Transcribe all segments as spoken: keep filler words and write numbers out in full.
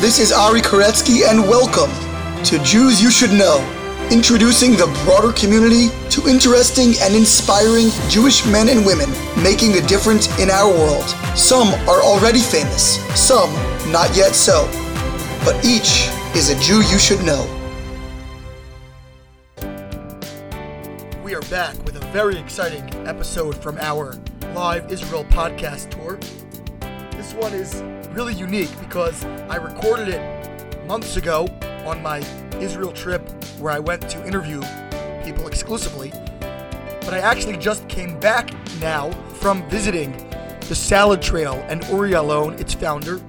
This is Ari Koretsky, and welcome to Jews You Should Know, introducing the broader community to interesting and inspiring Jewish men and women making a difference in our world. Some are already famous, some not yet so, but each is a Jew you should know. We are back with a very exciting episode from our Live Israel podcast tour. This one is really unique because I recorded it months ago on my Israel trip where I went to interview people exclusively, but I actually just came back now from visiting the Salad Trail and Uri Alon, its founder,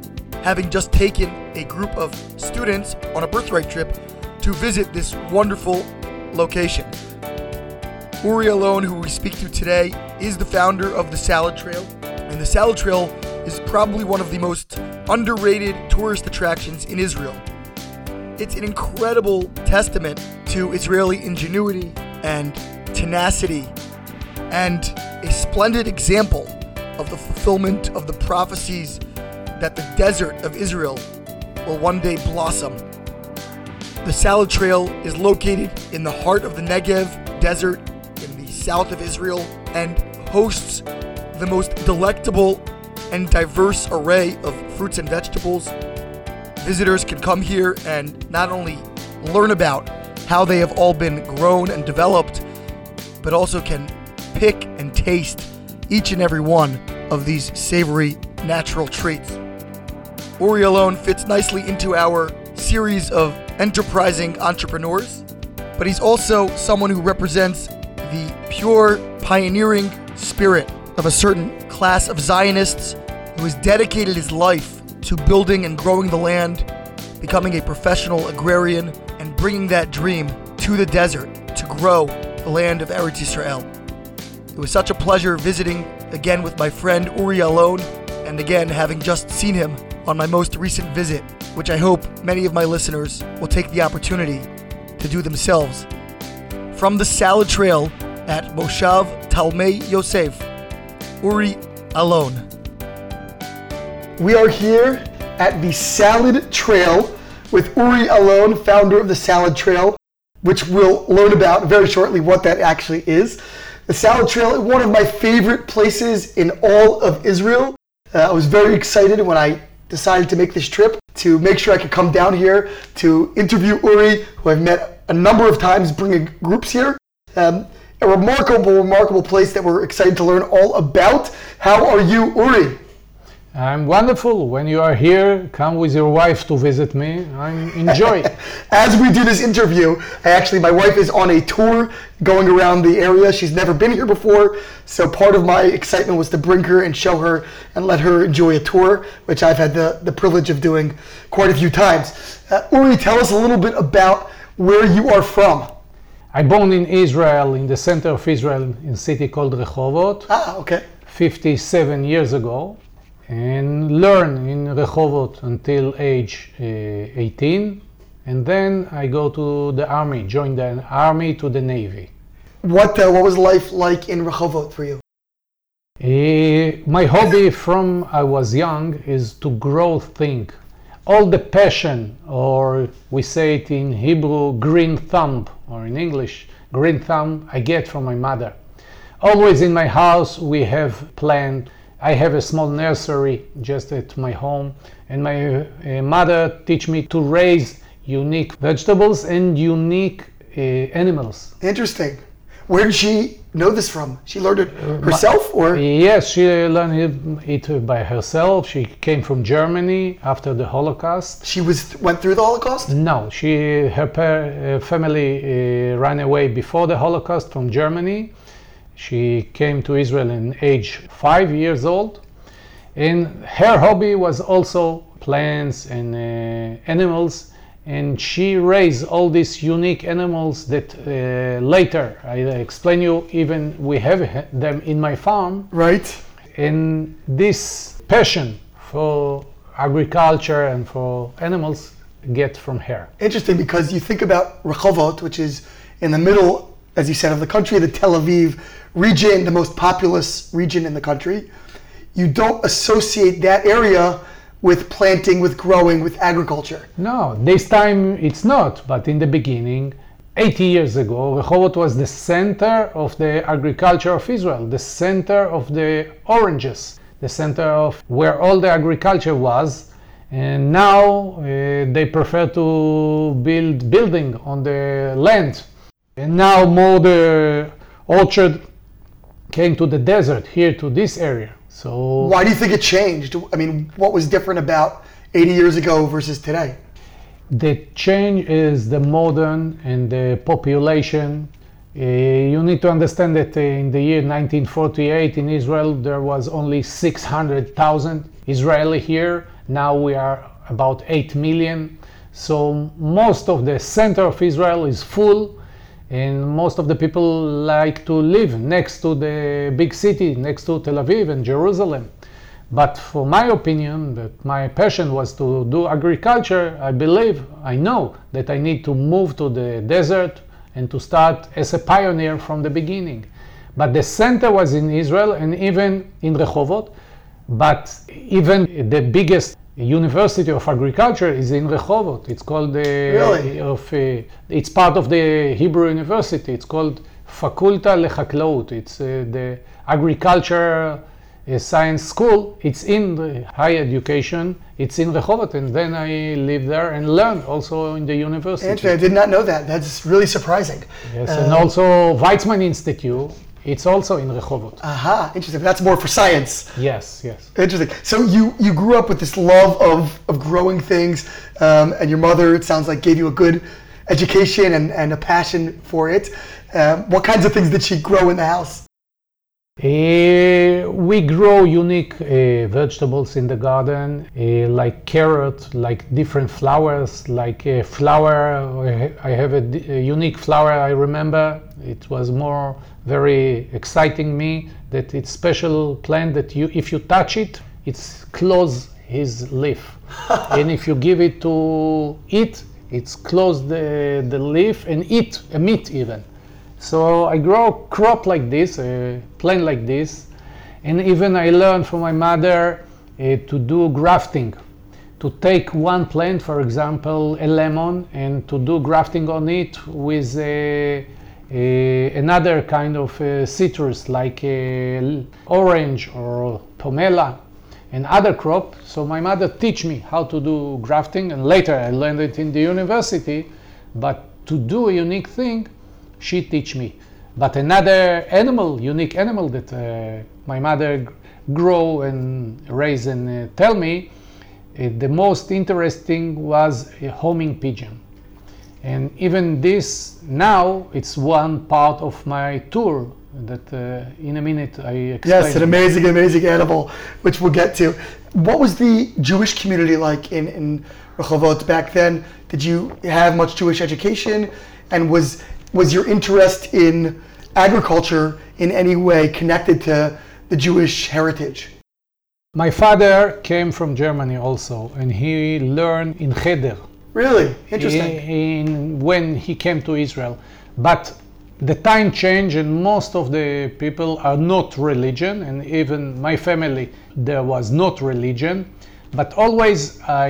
having just taken a group of students on a birthright trip to visit this wonderful location. Uri Alon, who we speak to today, is the founder of the Salad Trail, and the Salad Trail is probably one of the most underrated tourist attractions in Israel. It's an incredible testament to Israeli ingenuity and tenacity, and a splendid example of the fulfillment of the prophecies that the desert of Israel will one day blossom. The Salad Trail is located in the heart of the Negev Desert in the south of Israel and hosts the most delectable and diverse array of fruits and vegetables. Visitors can come here and not only learn about how they have all been grown and developed, but also can pick and taste each and every one of these savory natural treats. Uri Alon fits nicely into our series of enterprising entrepreneurs, but he's also someone who represents the pure pioneering spirit of a certain class of Zionists who has dedicated his life to building and growing the land, becoming a professional agrarian, and bringing that dream to the desert to grow the land of Eretz Israel. It was such a pleasure visiting again with my friend Uri Alon, and again having just seen him on my most recent visit, which I hope many of my listeners will take the opportunity to do themselves. From the Salad Trail at Moshav Talmei Yosef, Uri Alon. We are here at the Salad Trail with Uri Alon, founder of the Salad Trail, which we'll learn about very shortly what that actually is. The Salad Trail is one of my favorite places in all of Israel. Uh, I was very excited when I decided to make this trip to make sure I could come down here to interview Uri, who I've met a number of times bringing groups here. Um, A remarkable, remarkable place that we're excited to learn all about. How are you, Uri? I'm wonderful. When you are here, come with your wife to visit me. I'm enjoying. As we do this interview, I actually, my wife is on a tour going around the area. She's never been here before, so part of my excitement was to bring her and show her and let her enjoy a tour, which I've had the, the privilege of doing quite a few times. Uh, Uri, tell us a little bit about where you are from. I'm born in Israel, in the center of Israel, in a city called Rehovot, ah, okay. fifty-seven years ago, and learned in Rehovot until age uh, eighteen, and then I go to the army, joined the army to the navy. What uh, what was life like in Rehovot for you? Uh, my hobby from I was young is to grow things. All the passion, or we say it in Hebrew, green thumb, or in English, green thumb, I get from my mother. Always in my house we have plant. I have a small nursery just at my home, and my uh, mother teach me to raise unique vegetables and unique uh, animals. Interesting. Where did she know this from? She learned it herself, or? Yes, she learned it by herself. She came from Germany after the Holocaust. She was went through the Holocaust? No, she her per, uh, family uh, ran away before the Holocaust from Germany. She came to Israel in age five years old, and her hobby was also plants and uh, animals. And she raised all these unique animals that uh, later I explain you, even we have them in my farm. Right. And this passion for agriculture and for animals get from her. Interesting, because you think about Rehovot, which is in the middle, as you said, of the country, the Tel Aviv region, the most populous region in the country. You don't associate that area with planting, with growing, with agriculture? No, this time it's not, but in the beginning, eighty years ago, Rehovot was the center of the agriculture of Israel, the center of the oranges, the center of where all the agriculture was. And now uh, they prefer to build building on the land. And now more the orchard came to the desert, here to this area. So why do you think it changed? I mean, what was different about eighty years ago versus today? The change is the modern and the population. Uh, you need to understand that uh, in the year nineteen forty-eight in Israel, there was only six hundred thousand Israeli here. Now we are about eight million. So most of the center of Israel is full, and most of the people like to live next to the big city, next to Tel Aviv and Jerusalem. But for my opinion, that my passion was to do agriculture, I believe, I know that I need to move to the desert and to start as a pioneer from the beginning. But the center was in Israel and even in Rehovot. But even the biggest university of agriculture is in Rehovot. It's called the really? of uh, it's part of the Hebrew University. It's called Fakulta Lechaklot. It's uh, the agriculture uh, science school. It's in the higher education. It's in Rehovot, and then I lived there and learned also in the university. Actually, I did not know that. That's really surprising. Yes, um, and also Weizmann Institute. It's also in Rehovot. Aha, interesting. That's more for science. Yes, yes. Interesting. So you, you grew up with this love of, of growing things, um, and your mother, it sounds like, gave you a good education and, and a passion for it. Um, what kinds of things did she grow in the house? Uh, we grow unique uh, vegetables in the garden, uh, like carrot, like different flowers, like uh, flower. I have a, d- a unique flower, I remember. It was more very exciting me that it's special plant that you, if you touch it, it's close his leaf, and if you give it to eat, it's close the the leaf and eat a meat even. So I grow crop like this, a plant like this, and even I learned from my mother uh, to do grafting, to take one plant, for example, a lemon, and to do grafting on it with a. Uh, another kind of uh, citrus like uh, orange or pomela and other crop. So my mother teach me how to do grafting, and later I learned it in the university, but to do a unique thing she teach me. But another animal, unique animal that uh, my mother g- grow and raise and uh, tell me, uh, the most interesting was a homing pigeon. And even this, now, it's one part of my tour that uh, in a minute I explain. Yes, an amazing, amazing animal, which we'll get to. What was the Jewish community like in, in Rehovot back then? Did you have much Jewish education? And was was your interest in agriculture in any way connected to the Jewish heritage? My father came from Germany also, and he learned in Cheder. Really? Interesting. In, in, when he came to Israel. But the time changed, and most of the people are not religion, and even my family, there was not religion. But always I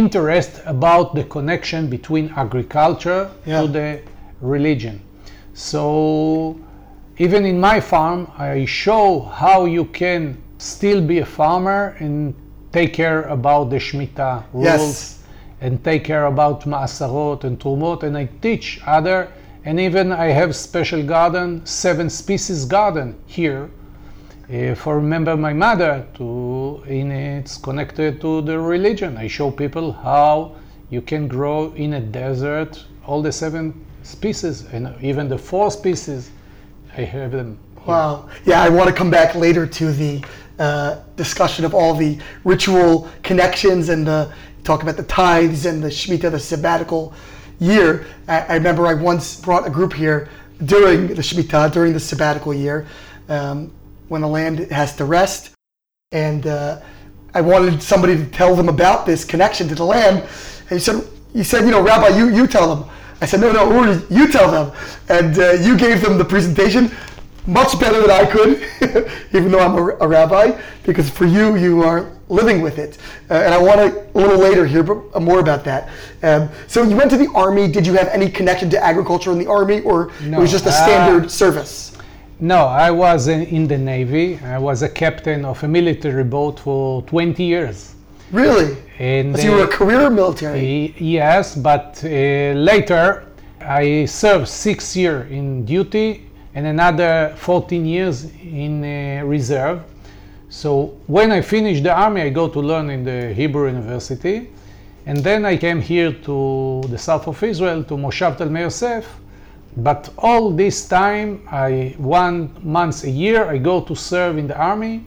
interest about the connection between agriculture yeah. to the religion. So even in my farm, I show how you can still be a farmer and take care about the Shemitah rules. Yes. And take care about ma'asarot and Trumot, and I teach other, and even I have special garden, seven species garden here, uh, for remember my mother, to, in it's connected to the religion. I show people how you can grow in a desert, all the seven species, and even the four species, I have them. Here. Wow, yeah, I want to come back later to the uh, discussion of all the ritual connections and the talk about the tithes and the Shemitah, the sabbatical year. I, I remember I once brought a group here during the Shemitah, during the sabbatical year, um, when the land has to rest. And uh, I wanted somebody to tell them about this connection to the land. And he said, he said, you know, Rabbi, you, you tell them. I said, no, no, Uri, you tell them. And uh, you gave them the presentation much better than I could, even though I'm a, a rabbi, because for you, you are living with it. Uh, and I want to, a little later, hear more about that. Um, so you went to the Army. Did you have any connection to agriculture in the Army, or no, it was just a standard uh, service? No, I was in the Navy. I was a captain of a military boat for twenty years. Really? And, so you were a career military? Uh, yes, but uh, later I served six years in duty and another fourteen years in uh, reserve. So when I finished the Army, I go to learn in the Hebrew University. And then I came here to the south of Israel, to Moshav Talmei Yosef. But all this time, I one month a year, I go to serve in the Army.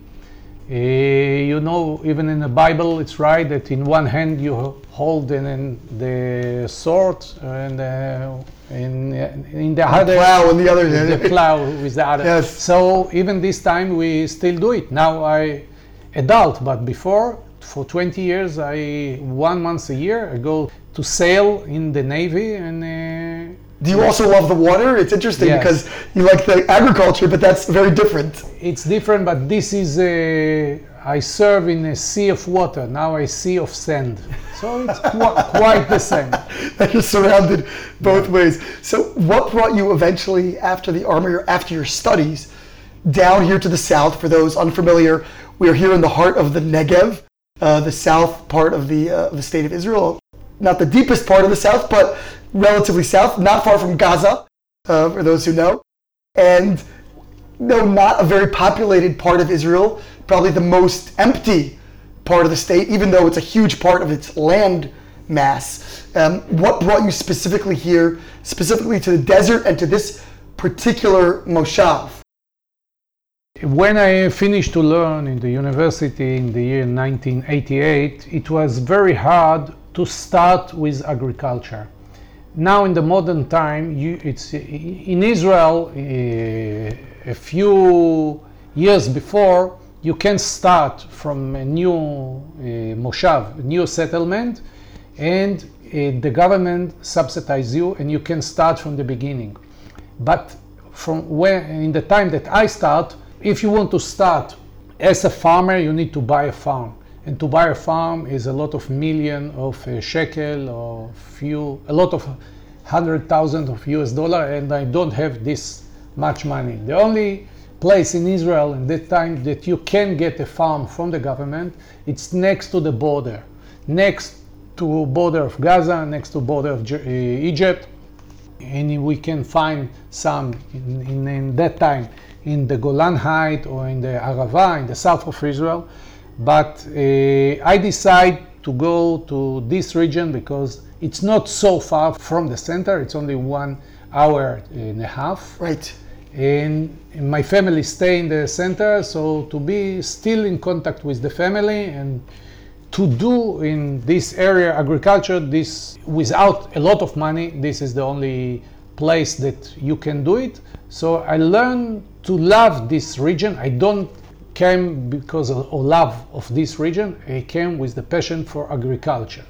Uh, you know, even in the Bible, it's right that in one hand you hold in, in the sword, and uh, in, in the other plow, and the other hand, the plow with the other. Yes. So even this time we still do it. Now I adult, but before for twenty years, I one month a year I go to sail in the Navy and. Uh, Do you also love the water? It's interesting yes. because you like the agriculture, but that's very different. It's different, but this is a, I serve in a sea of water. Now I sea of sand. So it's qu- quite the same. And you're surrounded both yeah. ways. So what brought you eventually after the Army or after your studies down here to the south? For those unfamiliar, we are here in the heart of the Negev, uh, the south part of the, uh, the state of Israel. Not the deepest part of the south, but relatively south, not far from Gaza, uh, for those who know. And no, not a very populated part of Israel, probably the most empty part of the state, even though it's a huge part of its land mass. Um, what brought you specifically here, specifically to the desert and to this particular moshav? When I finished to learn in the university in the year nineteen eighty-eight, it was very hard to start with agriculture. Now in the modern time, you, it's in Israel, uh, a few years before, you can start from a new uh, moshav, new settlement, and uh, the government subsidizes you and you can start from the beginning. But from where, in the time that I start, if you want to start as a farmer, you need to buy a farm. And to buy a farm is a lot of million of shekel or few, a lot of hundred thousand of U S dollar, and I don't have this much money. The only place in Israel in that time that you can get a farm from the government, it's next to the border, next to border of Gaza, next to border of Egypt, and we can find some in, in, in that time in the Golan Heights or in the Arava, in the south of Israel. But uh, I decide to go to this region because it's not so far from the center. It's only one hour and a half. Right. And my family stay in the center, so to be still in contact with the family and to do in this area agriculture, this without a lot of money, this is the only place that you can do it. So I learned to love this region. I don't came because of love of this region. I came with the passion for agriculture.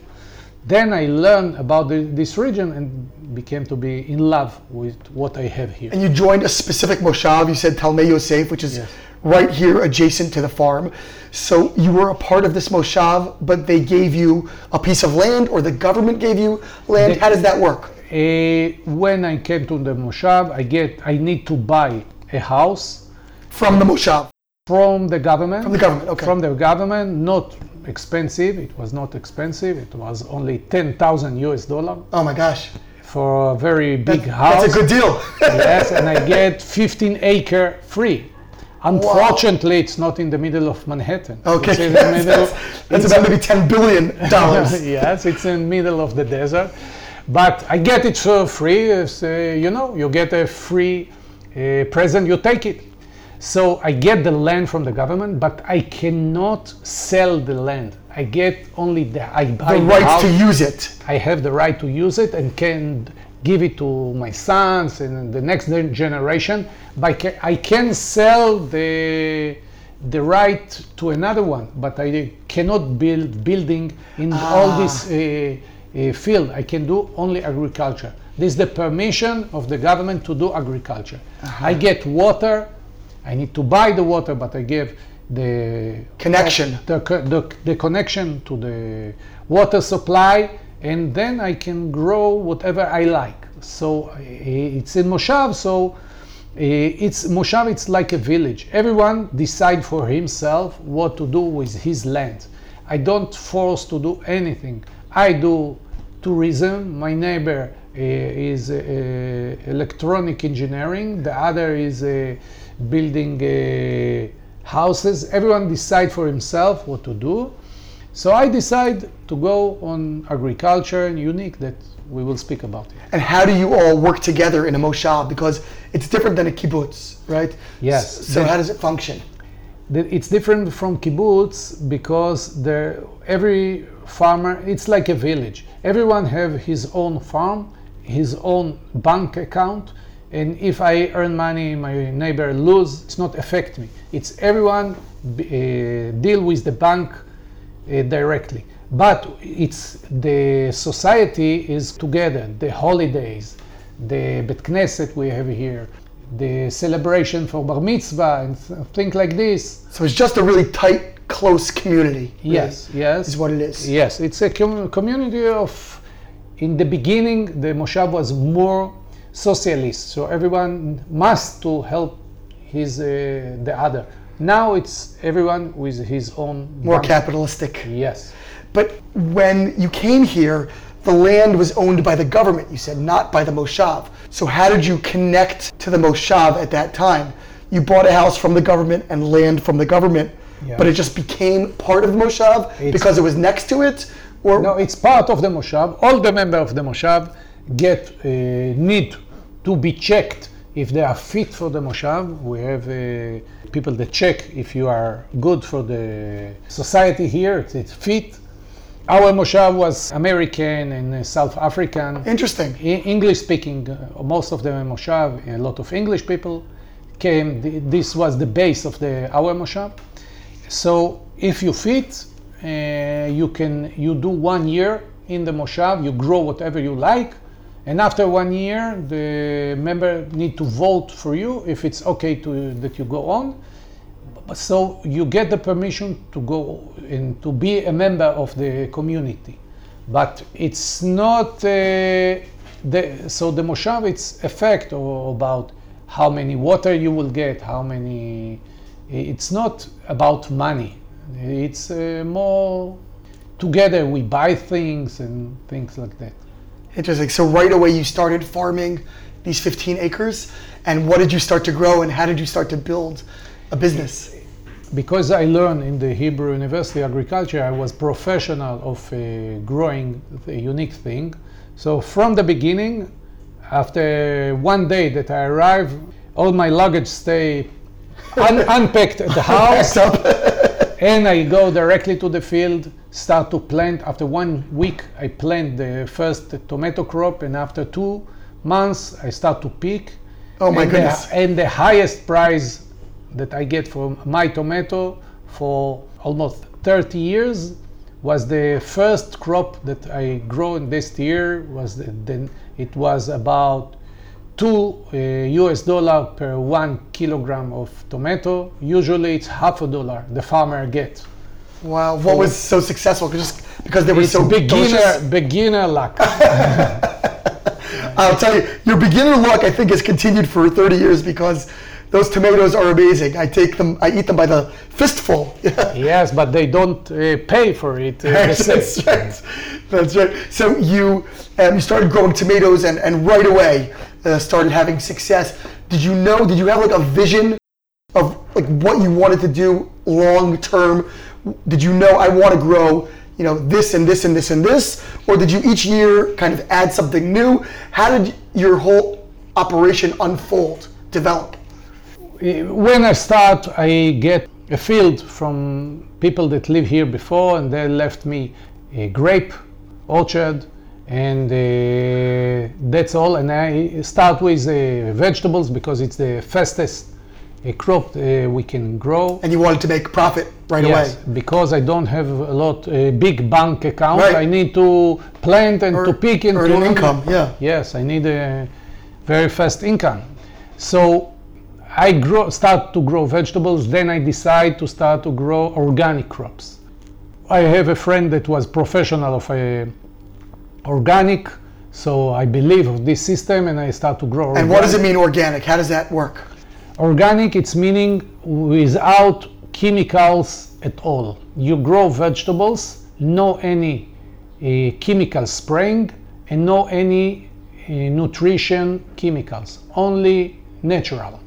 Then I learned about the, this region and became to be in love with what I have here. And you joined a specific moshav, you said Talmei Yosef, which is yes. right here adjacent to the farm. So you were a part of this moshav, but they gave you a piece of land, or the government gave you land. The, How does that work? Uh, when I came to the moshav, I get I need to buy a house. From the moshav? From the government. From the government, okay. From the government, not expensive. It was not expensive. It was only ten thousand U S dollars. Oh my gosh. For a very big that, house. That's a good deal. Yes, and I get fifteen acre free. Unfortunately, wow. It's not in the middle of Manhattan. Okay. It's in the middle, that's that's about maybe ten billion dollars. Yes, it's in the middle of the desert. But I get it for free. So, you know, you get a free uh, present, you take it. So I get the land from the government, but I cannot sell the land. I get only the I buy the right house. To use it. I have the right to use it and can give it to my sons and the next generation. But I can sell the the right to another one, but I cannot build building in ah. all this uh, uh, field. I can do only agriculture. This is the permission of the government to do agriculture. Uh-huh. I get water. I need to buy the water, but I give the connection, the, the, the connection to the water supply, and then I can grow whatever I like. So it's in Moshav, so it's Moshav, it's like a village. Everyone decide for himself what to do with his land. I don't force to do anything. I do tourism, my neighbor uh, is uh, electronic engineering, the other is uh, building uh, houses. Everyone decide for himself what to do. So I decide to go on agriculture and unique that we will speak about it. And how do you all work together in a moshav? Because it's different than a kibbutz, right? Yes. So the, how does it function? The, it's different from kibbutz because there every farmer, it's like a village. Everyone have his own farm, his own bank account, and if I earn money, my neighbor lose, it's not affect me. It's everyone uh, deal with the bank Uh, directly, but it's the society is together. The holidays, the Bet Knesset we have here, the celebration for Bar Mitzvah and th- things like this. So it's just a really tight, close community. Really, yes, yes, is what it is. Yes, it's a com- community of. In the beginning, the Moshav was more socialist, so everyone must to help his uh, the other. Now it's everyone with his own more money. Capitalistic. Yes. But when you came here, the land was owned by the government, you said, not by the Moshav. So how did you connect to the Moshav at that time? You bought a house from the government and land from the government, yeah. But it just became part of the Moshav it's, because it was next to it? Or no, it's part of the Moshav. All the members of the Moshav get uh, need to be checked if they are fit for the Moshav. We have uh, people that check if you are good for the society here, it's fit. Our Moshav was American and uh, South African. Interesting. E- English speaking, uh, most of them in Moshav, a lot of English people came. Th- this was the base of the our Moshav. So if you fit, uh, you can you do one year in the Moshav, you grow whatever you like. And after one year, the member need to vote for you if it's okay to that you go on. So you get the permission to go and to be a member of the community. But it's not uh, the so the Moshav. It's effect or about how many water you will get, how many. It's not about money. It's uh, more together. We buy things and things like that. Interesting. So right away you started farming these fifteen acres, and what did you start to grow and how did you start to build a business? Because I learned in the Hebrew University agriculture, I was professional of uh, growing the unique thing. So from the beginning, after one day that I arrived, all my luggage stay un- unpacked at the house and I go directly to the field, start to plant. After one week, I plant the first tomato crop, and after two months, I start to pick. Oh my and goodness! The, and the highest price that I get for my tomato for almost thirty years was the first crop that I grow in this year. Was the, then it was about two uh, U S dollar per one kilogram of tomato. Usually it's half a dollar the farmer gets. Wow, what for, was so successful just because they were it's so beginner delicious. Beginner luck. I'll tell you, your beginner luck I think has continued for thirty years because those tomatoes are amazing. I take them, I eat them by the fistful. Yes, but they don't uh, pay for it. Uh, That's right. That's right. So you um, you started growing tomatoes and, and right away Uh, started having success. Did you know, did you have like a vision of like what you wanted to do long term? Did you know, I want to grow, you know, this and this and this and this? Or did you each year kind of add something new? How did your whole operation unfold, develop? When I start, I get a field from people that live here before and they left me a grape orchard. And uh, that's all. And I start with uh, vegetables because it's the fastest uh, crop uh, we can grow. And you wanted to make profit right yes, away. Yes, because I don't have a lot uh, big bank account. Right. I need to plant and or, to pick and earn income. Yeah. Yes, I need a very fast income. So I grow, start to grow vegetables, then I decide to start to grow organic crops. I have a friend that was professional of a organic, so I believe of this system and I start to grow organic. And what does it mean organic? How does that work? Organic, it's meaning without chemicals at all. You grow vegetables, no any uh, chemical spraying and no any uh, nutrition chemicals, only natural.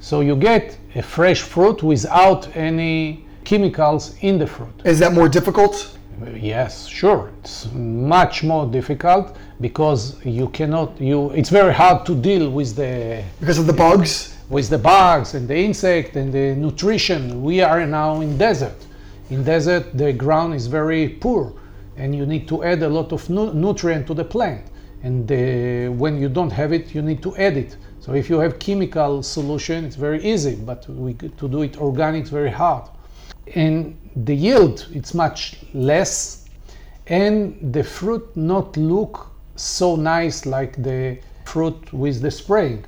So you get a fresh fruit without any chemicals in the fruit. Is that more difficult? Yes, sure. It's much more difficult because you cannot, you, it's very hard to deal with the... Because of the bugs? With the bugs and the insect and the nutrition. We are now in desert. In desert, the ground is very poor and you need to add a lot of nu- nutrient to the plant. And uh, when you don't have it, you need to add it. So if you have chemical solution, it's very easy, but we, to do it organic is very hard. And the yield, it's much less, and the fruit not look so nice like the fruit with the spraying.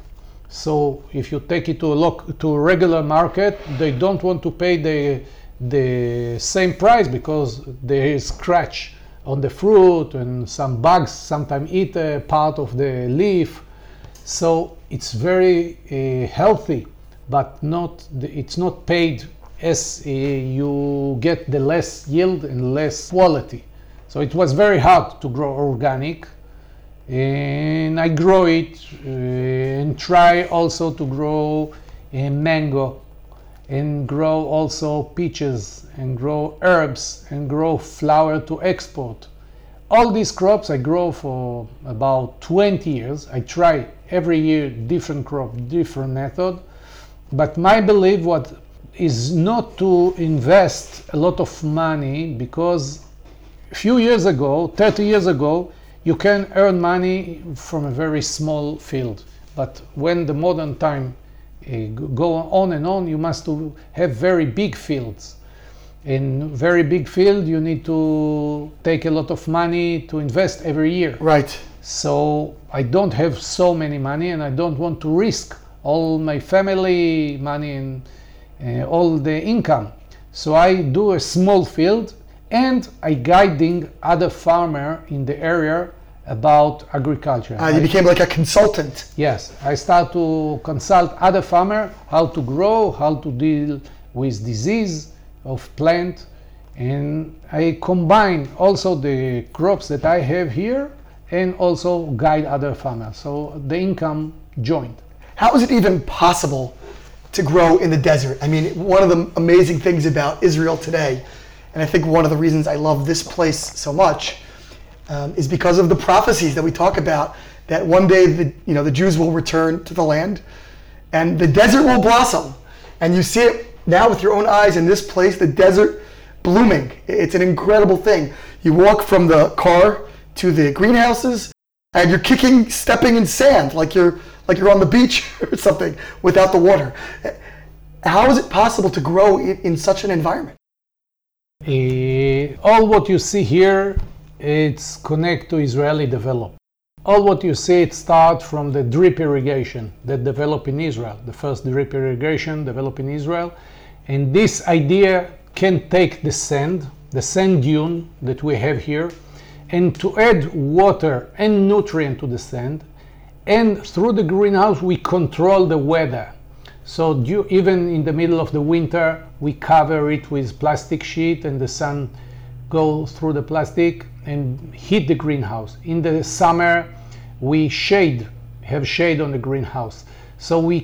So if you take it to a loc- to a regular market, they don't want to pay the the same price because there is scratch on the fruit and some bugs sometimes eat a part of the leaf. So it's very uh, healthy, but not the, it's not paid as uh, you get the less yield and less quality. So it was very hard to grow organic, and I grow it uh, and try also to grow uh, mango and grow also peaches and grow herbs and grow flour to export. All these crops I grow for about twenty years. I try every year different crop, different method, but my belief what is not to invest a lot of money, because a few years ago, thirty years ago, you can earn money from a very small field. But when the modern time uh, go on and on, you must to have very big fields. In very big field, you need to take a lot of money to invest every year. Right. So I don't have so many money, and I don't want to risk all my family money and Uh, all the income. So I do a small field, and I guiding other farmer in the area about agriculture. Uh, you I, became like a consultant. Yes, I start to consult other farmer how to grow, how to deal with disease of plant, and I combine also the crops that I have here and also guide other farmers. So the income joined. How is it even possible to grow in the desert? I mean, one of the amazing things about Israel today, and I think one of the reasons I love this place so much, um, is because of the prophecies that we talk about, that one day the, you know, the Jews will return to the land and the desert will blossom. And you see it now with your own eyes in this place, the desert blooming. It's an incredible thing. You walk from the car to the greenhouses and you're kicking, stepping in sand like you're like you're on the beach or something without the water. How is it possible to grow in, in such an environment? Uh, all what you see here, it's connect to Israeli development. All what you see, it starts from the drip irrigation that developed in Israel. The first drip irrigation developed in Israel. And this idea can take the sand, the sand dune that we have here, and to add water and nutrient to the sand. And through the greenhouse, we control the weather. So due, even in the middle of the winter, we cover it with plastic sheet and the sun goes through the plastic and heat the greenhouse. In the summer, we shade, have shade on the greenhouse. So we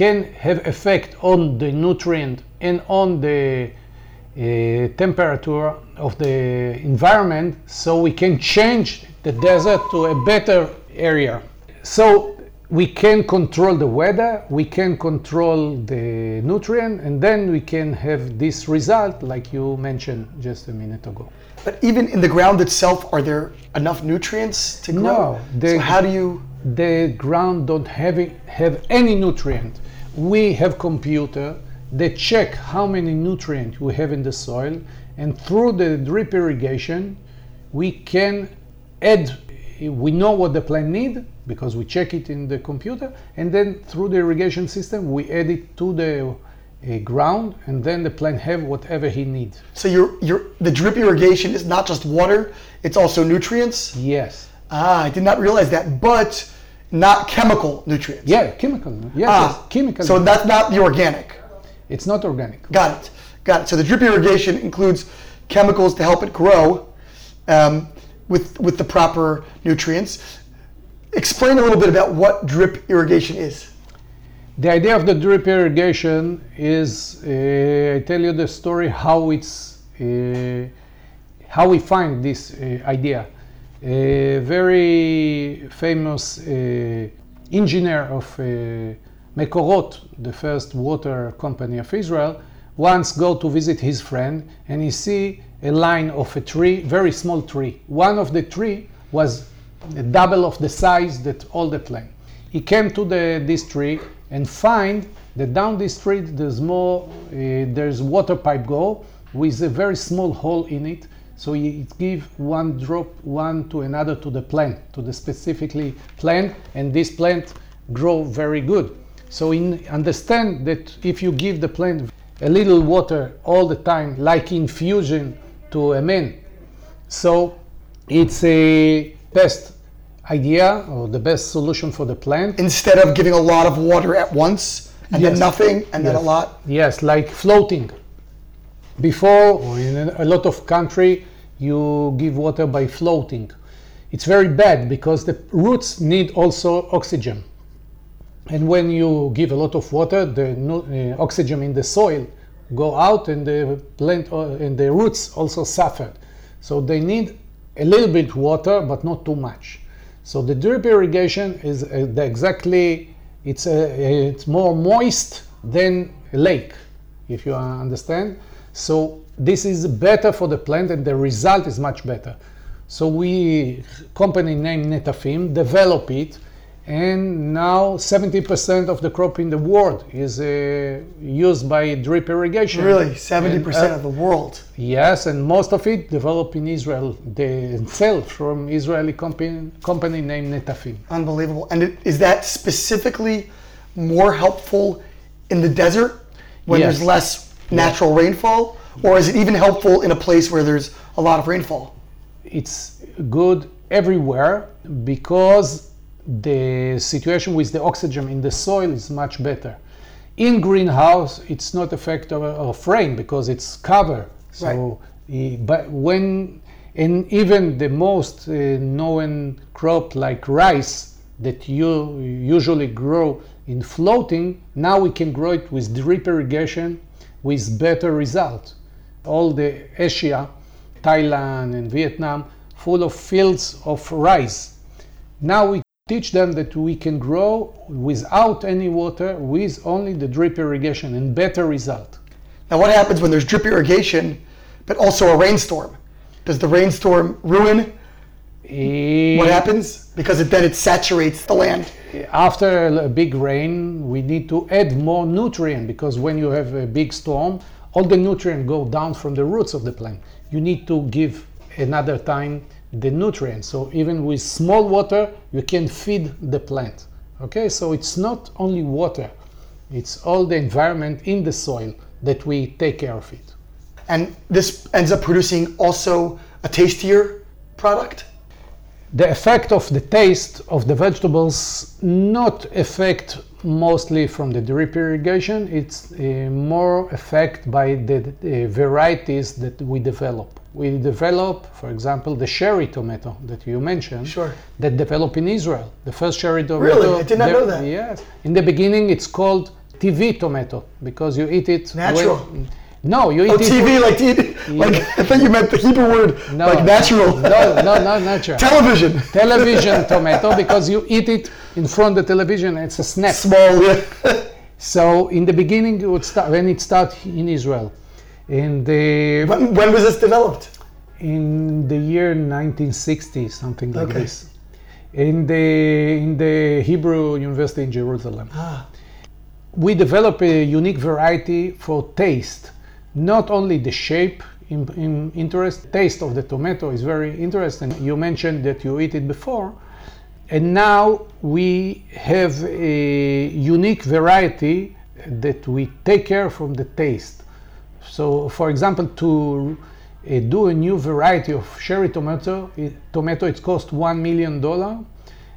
can have effect on the nutrient and on the uh, temperature of the environment, so we can change the desert to a better area. So we can control the weather, we can control the nutrient, and then we can have this result like you mentioned just a minute ago. But even in the ground itself, are there enough nutrients to grow? No. The, so how do you... The ground don't have, have any nutrient. We have computer that check how many nutrients we have in the soil, and through the drip irrigation, we can add we know what the plant needs because we check it in the computer, and then through the irrigation system we add it to the uh, ground, and then the plant have whatever he needs. So your your the drip irrigation is not just water, it's also nutrients? Yes. Ah, I did not realize that, but not chemical nutrients. Yeah, chemical. Yes, ah, yes, chemical. So that's not the organic. It's not organic. Got it. Got it. So the drip irrigation includes chemicals to help it grow um, with with the proper nutrients. Explain a little bit about what drip irrigation is. The idea of the drip irrigation is, uh, I tell you the story how it's uh, how we find this uh, idea. A very famous uh, engineer of uh, Mekorot, the first water company of Israel, once go to visit his friend, and he see a line of a tree, very small tree. One of the tree was double of the size that all the plant. He came to the, this tree and find that down this tree there's more, uh, there's water pipe go with a very small hole in it. So he give one drop, one to another to the plant, to the specifically plant, and this plant grow very good. So in understand that if you give the plant a little water all the time, like infusion to a man. So it's a best idea or the best solution for the plant. Instead of giving a lot of water at once, and yes. then nothing, and yes. then a lot. Yes, like floating. Before, or in a lot of country, you give water by floating. It's very bad because the roots need also oxygen. And when you give a lot of water, the uh, oxygen in the soil go out, and the plant uh, and the roots also suffered. So they need a little bit water, but not too much. So the drip irrigation is uh, the exactly it's a, it's more moist than a lake, if you understand. So this is better for the plant, and the result is much better. So we company named Netafim develop it. And now seventy percent of the crop in the world is uh, used by drip irrigation. Really, seventy percent and, uh, of the world? Yes, and most of it developed in Israel. They sell from Israeli company, company named Netafim. Unbelievable. And it, is that specifically more helpful in the desert when yes. there's less natural yes. rainfall? Or is it even helpful in a place where there's a lot of rainfall? It's good everywhere because the situation with the oxygen in the soil is much better. In greenhouse, it's not effect of, of rain because it's cover. So, right. But when and even the most uh, known crop like rice that you usually grow in floating, now we can grow it with drip irrigation with better result. All the Asia, Thailand and Vietnam, full of fields of rice. Now we teach them that we can grow without any water, with only the drip irrigation, and better result. Now what happens when there's drip irrigation, but also a rainstorm? Does the rainstorm ruin it, what happens? Because it, then it saturates the land. After a big rain, we need to add more nutrient, because when you have a big storm, all the nutrient go down from the roots of the plant. You need to give another time the nutrients. So even with small water, you can feed the plant. Okay, so it's not only water, it's all the environment in the soil that we take care of it. And this ends up producing also a tastier product? The effect of the taste of the vegetables not affect mostly from the drip irrigation, it's uh, more affect by the, the varieties that we develop. We develop, for example, the sherry tomato that you mentioned, sure. that developed in Israel. The first sherry tomato. Really? I did not de- know that. Yes. In the beginning, it's called T V tomato because you eat it. Natural. With, no, you eat oh, it. T V, with, like, eat, yeah. like I thought you meant the Hebrew word, no, like natural. No, no, not natural. Television. Television tomato because you eat it in front of the television. It's a snack. Small. Yeah. So in the beginning, it would start when it started in Israel. And the, when, when was this developed? In the year nineteen sixty, something like okay. this. In the in the Hebrew University in Jerusalem. Ah. We developed a unique variety for taste. Not only the shape, in, in interest. Taste of the tomato is very interesting. You mentioned that you eat it before, and now we have a unique variety that we take care from the taste. So, for example, to uh, do a new variety of cherry tomato, it, tomato it costs one million dollar,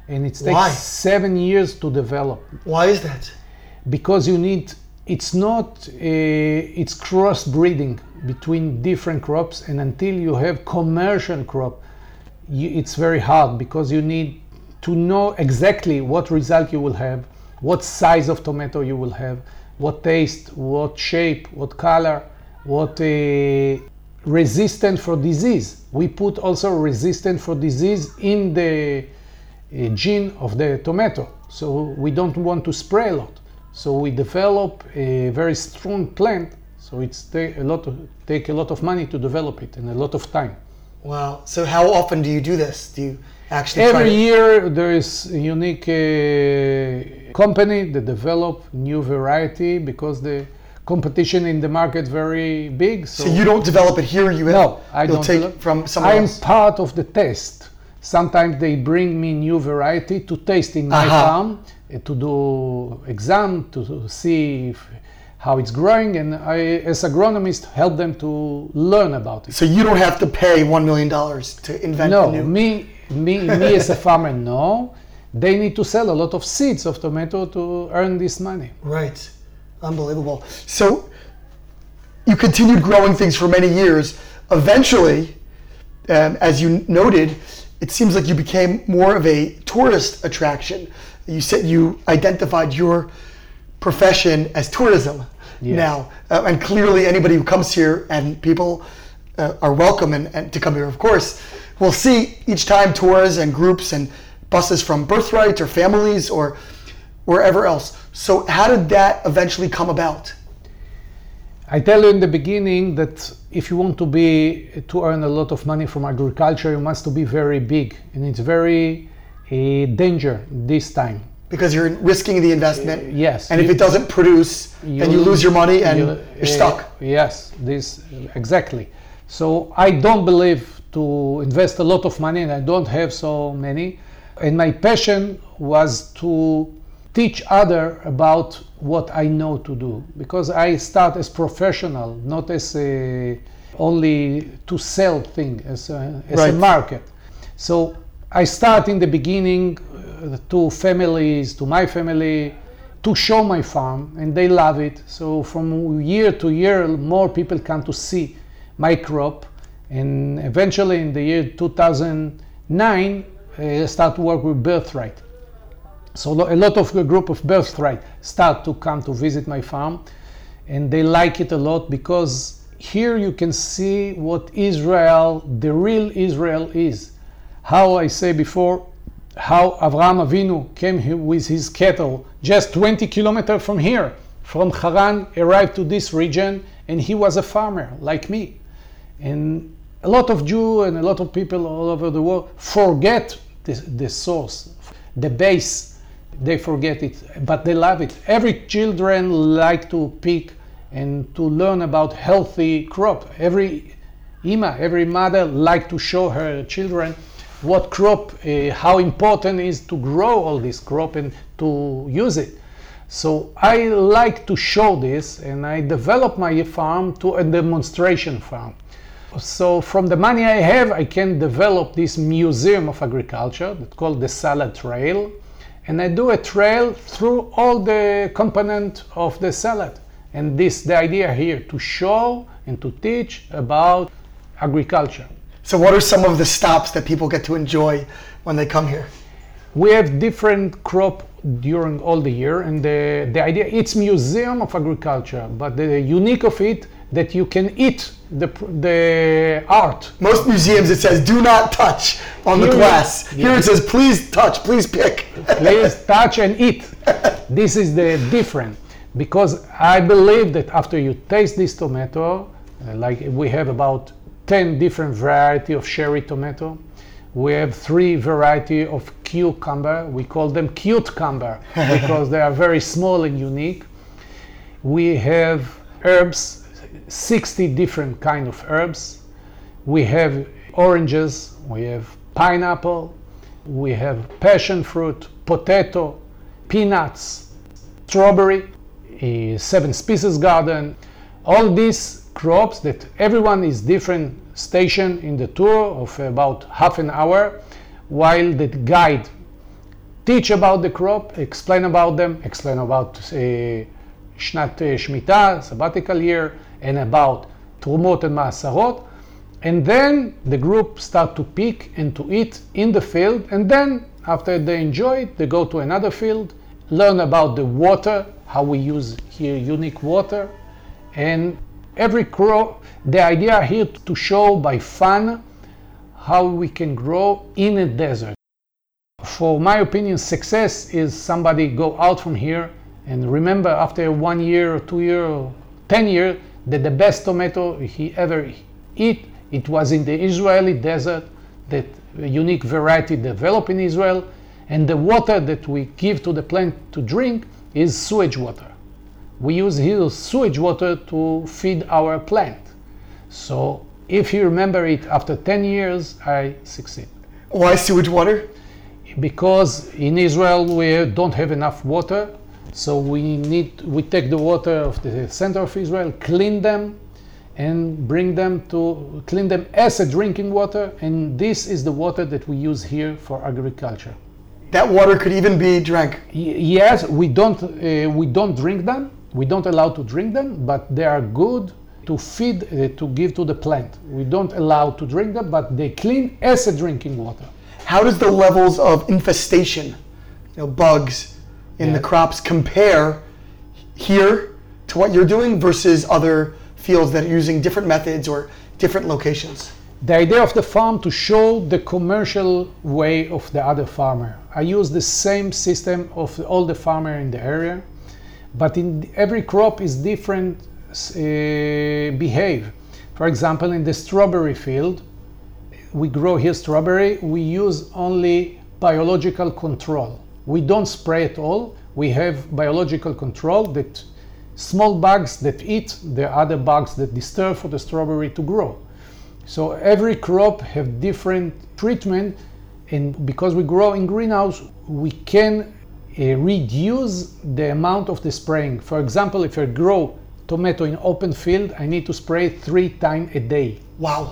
and it takes Why? seven years to develop. Why is that? Because you need. It's not. Uh, it's crossbreeding between different crops, and until you have commercial crop, you, it's very hard because you need to know exactly what result you will have, what size of tomato you will have, what taste, what shape, what color, what uh, resistant for disease. We put also resistant for disease in the uh, gene of the tomato, so we don't want to spray a lot. So we develop a very strong plant. So it's take a lot of, take a lot of money to develop it and a lot of time. Wow! So how often do you do this? Do you actually every try to... year there is a unique uh, company that develop new variety because the competition in the market very big. So, so you don't develop it here in U S. No, I don't take develop. From somewhere I'm else. Part of the test. Sometimes they bring me new variety to taste in my uh-huh. farm, to do exam, to see if, how it's growing, and I, as agronomist, help them to learn about it. So you don't have to pay one million dollars to invent no, a new. No, me, me, me as a farmer, no. They need to sell a lot of seeds of tomato to earn this money. Right, unbelievable. So you continued growing things for many years. Eventually, um, as you noted. It seems like you became more of a tourist attraction. You said you identified your profession as tourism yes. now. Uh, and clearly anybody who comes here, and people uh, are welcome and, and to come here, of course. We'll see each time tours and groups and buses from Birthright or families or wherever else. So how did that eventually come about? I tell you in the beginning that if you want to be to earn a lot of money from agriculture, you must to be very big, and it's very uh, danger this time because you're risking the investment. Uh, yes, and you, if it doesn't produce, you, then you lose your money and you, uh, you're stuck. Yes, this exactly. So I don't believe to invest a lot of money, and I don't have so many. And my passion was to teach other about what I know to do, because I start as professional, not as a only to sell thing, as a, as right. a market. So I start in the beginning uh, to families, to my family, to show my farm, and they love it. So from year to year, more people come to see my crop, and eventually in the year two thousand nine, I start to work with Birthright. So a lot of the group of Birthright start to come to visit my farm, and they like it a lot because here you can see what Israel, the real Israel is. How I say before, how Avraham Avinu came here with his cattle just twenty kilometers from here, from Haran, arrived to this region, and he was a farmer like me. And a lot of Jews and a lot of people all over the world forget the, the source, the base. They forget it, but they love it. Every children like to pick and to learn about healthy crop. Every ima, every mother like to show her children what crop, uh, how important it is to grow all this crop and to use it. So I like to show this, and I develop my farm to a demonstration farm. So from the money I have, I can develop this museum of agriculture that's called the Salad Trail. And I do a trail through all the components of the salad. And this the idea here, to show and to teach about agriculture. So what are some of the stops that people get to enjoy when they come here? We have different crop during all the year, and the, the idea, it's museum of agriculture, but the unique of it, that you can eat the the art. Most museums it says do not touch on here the glass. It, here yes. it says please touch, please pick. Please touch and eat. This is the different, because I believe that after you taste this tomato, like we have about ten different variety of cherry tomato, we have three variety of cucumber. We call them cutecumber because they are very small and unique. We have herbs. sixty different kind of herbs. We have oranges, we have pineapple, we have passion fruit, potato, peanuts, strawberry, a seven species garden. All these crops that everyone is different station in the tour of about half an hour, while the guide teach about the crop, explain about them, explain about Shnat Shemitah, sabbatical year, and about Trumot and ma'asarot. And then the group start to pick and to eat in the field, and then after they enjoy it, they go to another field, learn about the water, how we use here unique water, and every crop, the idea here to show by fun how we can grow in a desert. For my opinion, success is somebody go out from here and remember after one year or two year or ten years that the best tomato he ever eat, it was in the Israeli desert, that unique variety developed in Israel, and the water that we give to the plant to drink is sewage water. We use here sewage water to feed our plant. So if you remember it, after ten years, I succeed. Why sewage water? Because in Israel we don't have enough water, so we need we take the water of the center of Israel, clean them, and bring them to clean them as a drinking water, and this is the water that we use here for agriculture. That water could even be drank? Y- yes, we don't uh, we don't drink them. We don't allow to drink them, but they are good to feed, uh, to give to the plant. We don't allow to drink them, but they clean as a drinking water. How does the levels of infestation, you know, bugs in yeah. the crops compare here to what you're doing versus other fields that are using different methods or different locations? The idea of the farm to show the commercial way of the other farmer. I use the same system of all the farmer in the area, but in every crop is different uh, behave. For example, in the strawberry field, we grow here strawberry, we use only biological control. We don't spray at all. We have biological control that small bugs that eat the other bugs that disturb for the strawberry to grow. So every crop have different treatment, and because we grow in greenhouse, we can Uh, reduce the amount of the spraying. For example, if I grow tomato in open field, I need to spray three times a day. Wow!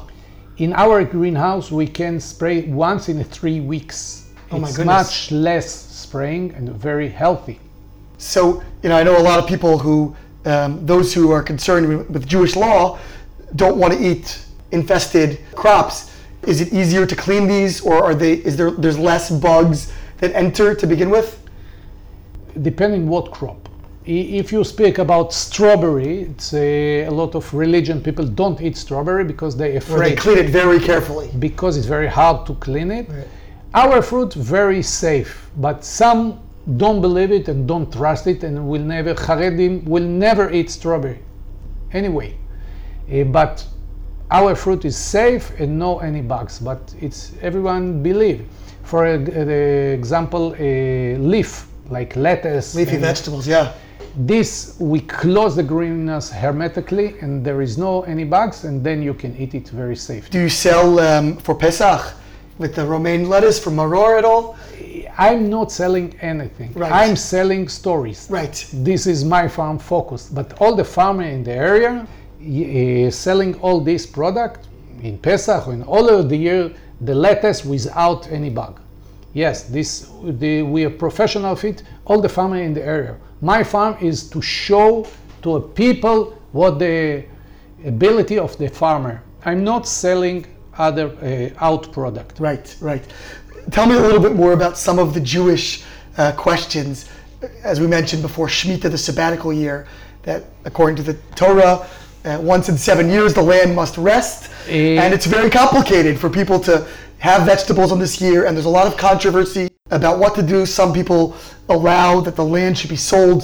In our greenhouse, we can spray once in three weeks. Oh my goodness! It's much less spraying and very healthy. So, you know, I know a lot of people who, um, those who are concerned with Jewish law, don't want to eat infested crops. Is it easier to clean these, or are they? Is there there's less bugs that enter to begin with? Depending what crop. If you speak about strawberry, it's a, a lot of religion people don't eat strawberry because they're afraid. Or they clean it very carefully. Because it's very hard to clean it. Right. Our fruit very safe, but some don't believe it and don't trust it and will never, Haredim will never eat strawberry anyway. Uh, but our fruit is safe and no any bugs, but it's everyone believe. For a, a, example, a leaf, like lettuce, leafy vegetables, yeah. This we close the greenhouse hermetically, and there is no any bugs, and then you can eat it very safely. Do you sell um, for Pesach with the romaine lettuce from Maror at all? I'm not selling anything. Right. I'm selling stories. Right. This is my farm focus, but all the farmer in the area uh, selling all this product in Pesach and all over the year, the lettuce without any bug. Yes, this the, we are professional of it, all the farmers in the area. My farm is to show to people what the ability of the farmer. I'm not selling other uh, out product. Right, right. Tell me a little bit more about some of the Jewish uh, questions. As we mentioned before, Shemitah, the sabbatical year, that according to the Torah, uh, once in seven years the land must rest. Uh, and it's very complicated for people to have vegetables on this year, and there's a lot of controversy about what to do. Some people allow that the land should be sold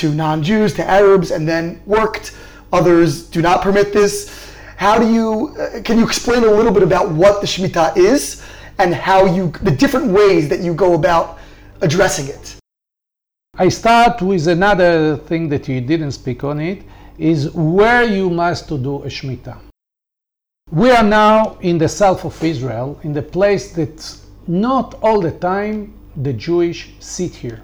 to non-Jews, to Arabs, and then worked. Others do not permit this. How do you, uh, can you explain a little bit about what the Shemitah is and how you, the different ways that you go about addressing it? I start with another thing that you didn't speak on it, is where you must to do a Shemitah. We are now in the south of Israel, in the place that not all the time the Jewish sit here.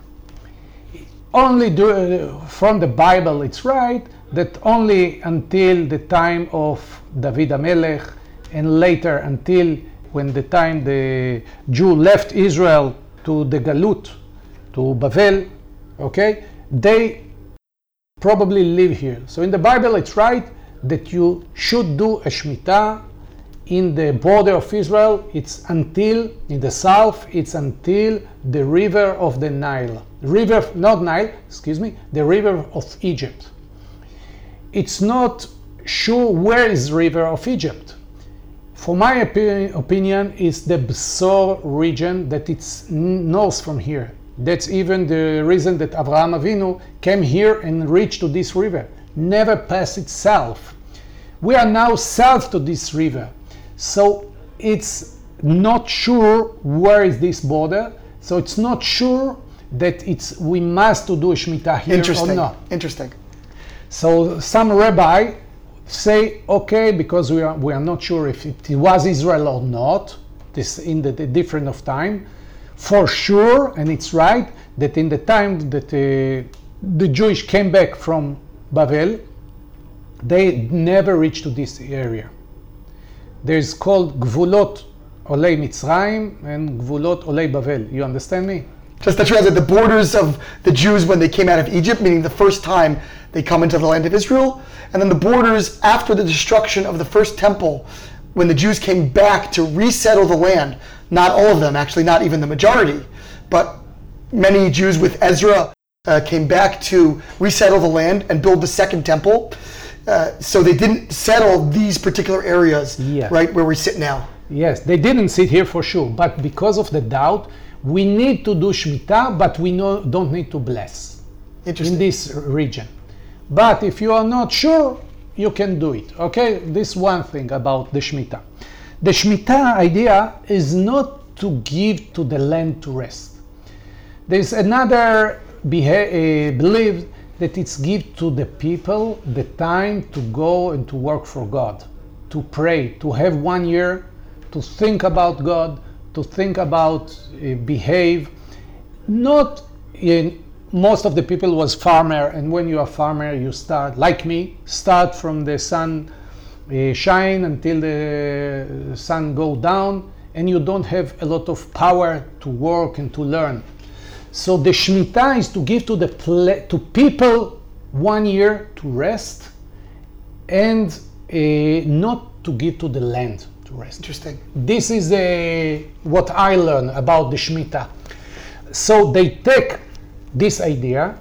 Only do, uh, from the Bible it's right that only until the time of David HaMelech and later until when the time the Jew left Israel to the Galut, to Bavel, okay, they probably live here. So in the Bible it's right that you should do a Shemitah in the border of Israel. It's until, in the south, it's until the river of the Nile. River, not Nile, excuse me, the river of Egypt. It's not sure where is river of Egypt. For my opi- opinion, it's the Besor region that it's north from here. That's even the reason that Avraham Avinu came here and reached to this river. Never passed it south. We are now south to this river. So it's not sure where is this border. So it's not sure that it's we must to do a Shemitah here Interesting. or not. Interesting. So some rabbi say, okay, because we are we are not sure if it was Israel or not. This in the, the different of time, for sure, and it's right that in the time that uh, the Jewish came back from Babel, they never reached to this area. There's called Gvulot Olei Mitzrayim and Gvulot Olei Bavel. You understand me? Just to translate, the borders of the Jews when they came out of Egypt, meaning the first time they come into the land of Israel, and then the borders after the destruction of the first temple, when the Jews came back to resettle the land. Not all of them, actually, not even the majority, but many Jews with Ezra uh, came back to resettle the land and build the second temple. Uh, so they didn't settle these particular areas, yeah. right, where we sit now. Yes, they didn't sit here for sure, but because of the doubt, we need to do Shemitah, but we no, don't need to bless in this region. But if you are not sure, you can do it, okay? This one thing about the Shemitah. The Shemitah idea is not to give to the land to rest. There's another beha- uh, belief that it's give to the people the time to go and to work for God, to pray, to have one year, to think about God, to think about uh, behave. Not in, most of the people was farmer, and when you are farmer, you start, like me, start from the sun uh, shine until the sun go down, and you don't have a lot of power to work and to learn. So the Shemitah is to give to the ple- to people one year to rest, and uh, not to give to the land. Rest. Interesting. This is a, what I learned about the Shemitah. So they take this idea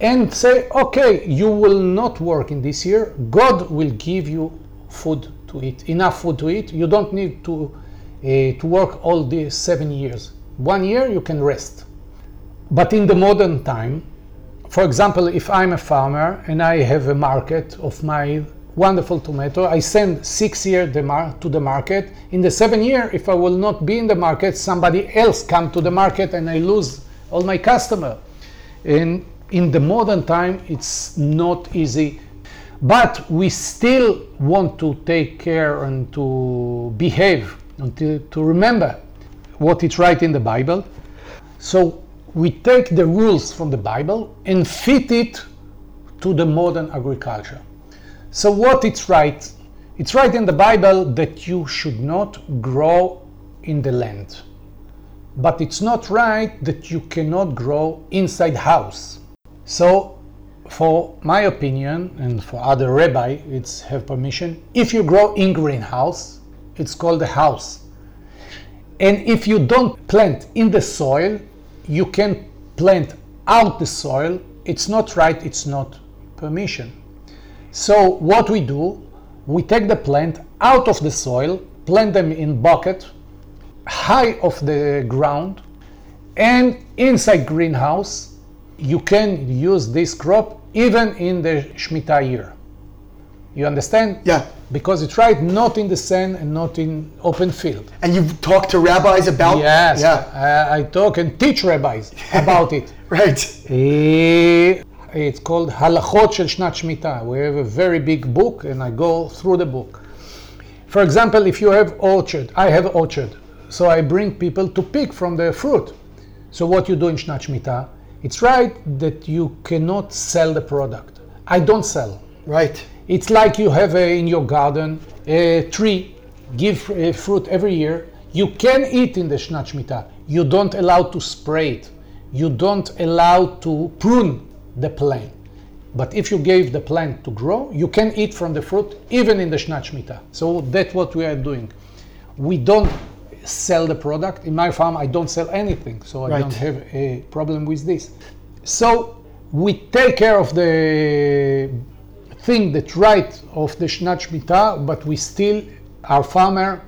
and say, okay, you will not work in this year. God will give you food to eat, enough food to eat. You don't need to uh, to work all the seven years. One year you can rest. But in the modern time, for example, if I'm a farmer and I have a market of my wonderful tomato, I send six years to the market. In the seven year, if I will not be in the market, somebody else come to the market and I lose all my customer. And in the modern time, it's not easy. But we still want to take care and to behave, and to, to remember what it's right in the Bible. So we take the rules from the Bible and fit it to the modern agriculture. So what it's right? It's right in the Bible that you should not grow in the land. But it's not right that you cannot grow inside house. So for my opinion and for other rabbi, it's have permission. If you grow in greenhouse, it's called a house. And if you don't plant in the soil, you can plant out the soil. It's not right, it's not permission. So what we do, we take the plant out of the soil, plant them in bucket, high of the ground, and inside greenhouse, you can use this crop even in the Shemitah year. You understand? Yeah. Because it's right, not in the sand and not in open field. And you've talked to rabbis about? Yes, yeah. I, I talk and teach rabbis about it. Right. Uh, it's called Halachot Shel Shnat Shemitah. We have a very big book, and I go through the book. For example, if you have orchard, I have orchard, so I bring people to pick from the fruit. So what you do in Shnat Shemitah, it's right that you cannot sell the product. I don't sell. Right. It's like you have a, in your garden a tree, give a fruit every year. You can eat in the Shnat Shemitah. You don't allow to spray it. You don't allow to prune the plant. But if you gave the plant to grow, you can eat from the fruit even in the Shnat Shemitah. So that's what we are doing. We don't sell the product. In my farm, I don't sell anything, so I right. don't have a problem with this. So we take care of the thing that's right of the Shnat Shemitah, but we still, our farmer,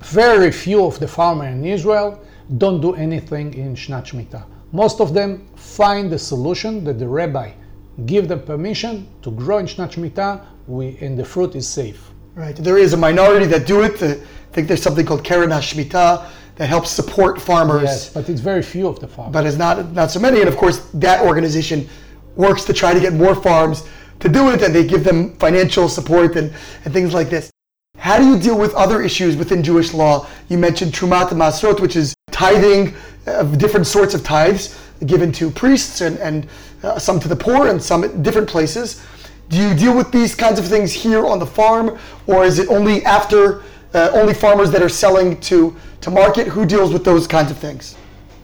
very few of the farmers in Israel don't do anything in Shnat Shemitah. Most of them find the solution that the rabbi give them permission to grow in Shnat Shemitah, we, and the fruit is safe. Right. There is a minority that do it. I think there's something called Karen HaShemitah that helps support farmers. Yes, but it's very few of the farmers. But it's not not so many. And of course, that organization works to try to get more farms to do it, and they give them financial support and, and things like this. How do you deal with other issues within Jewish law? You mentioned Trumot and Ma'asarot, which is tithing of different sorts of tithes given to priests and, and uh, some to the poor and some at different places. Do you deal with these kinds of things here on the farm, or is it only after uh, only farmers that are selling to, to market? Who deals with those kinds of things?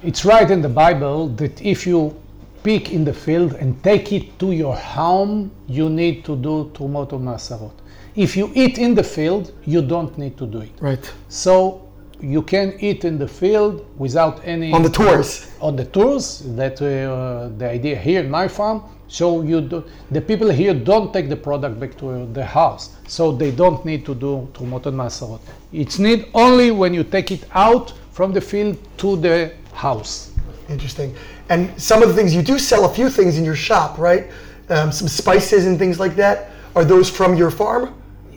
It's right in the Bible that if you pick in the field and take it to your home, you need to do Trumot or Ma'asarot. If you eat in the field, you don't need to do it. Right. So you can eat in the field without any... On the tours. On the tours, that's uh, the idea here in my farm. So you do, the people here don't take the product back to the house. So they don't need to do Trumot and Ma'asarot. It's need only when you take it out from the field to the house. Interesting. And some of the things, you do sell a few things in your shop, right? Um, some spices and things like that. Are those from your farm?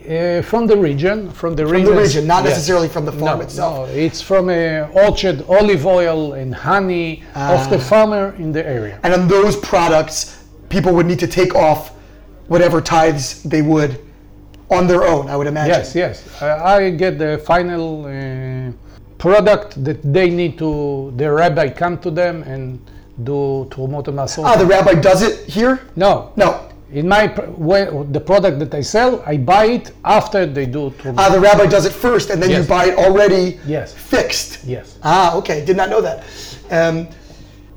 Uh, from the region, from the region. From the region, not yes. necessarily from the farm no, itself. No, it's from an orchard, olive oil and honey ah. of the farmer in the area. And on those products, people would need to take off whatever tithes they would on their own, I would imagine. Yes, yes. Uh, I get the final uh, product that they need to, the rabbi come to them and do Trumot and Ma'asarot. Ah, the rabbi does it here? No. No. In my well, the product that I sell, I buy it after they do. Trumot. Ah, the rabbi does it first, and then yes. you buy it already yes. fixed. Yes. Ah, okay. Did not know that. Um,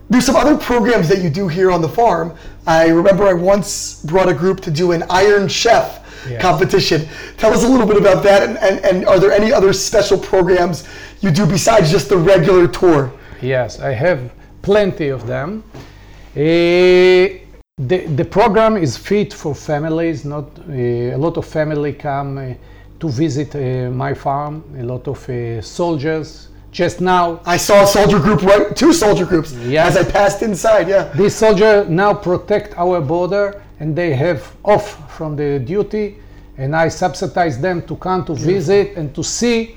there's some other programs that you do here on the farm. I remember I once brought a group to do an Iron Chef yes. competition. Tell us a little bit about that, and, and, and are there any other special programs you do besides just the regular tour? Yes, I have plenty of them. Uh, The, the program is fit for families. Not uh, a lot of family come uh, to visit uh, my farm. A lot of uh, soldiers. Just now, I saw a soldier group. Right, two soldier groups yes. as I passed inside. Yeah, these soldiers now protect our border, and they have off from the duty. And I subsidize them to come to visit and to see uh,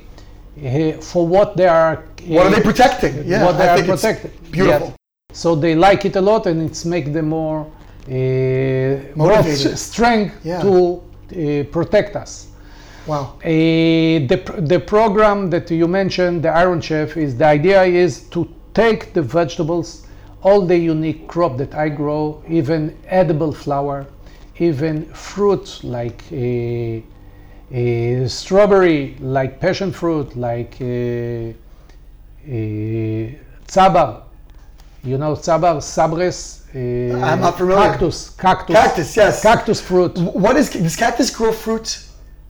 for what they are. Uh, what are they protecting? Yeah, what they I are protecting. Beautiful. Yes. So they like it a lot, and it's make them more uh, more strength yeah. to uh, protect us. Wow. Uh, the the program that you mentioned, the Iron Chef, is the idea is to take the vegetables, all the unique crop that I grow, even edible flower, even fruits like a, a strawberry, like passion fruit, like a, a tzabar. You know, tzabar, sabres, uh, I'm not familiar. Cactus, cactus, cactus, yes, cactus fruit. What is does cactus grow fruit?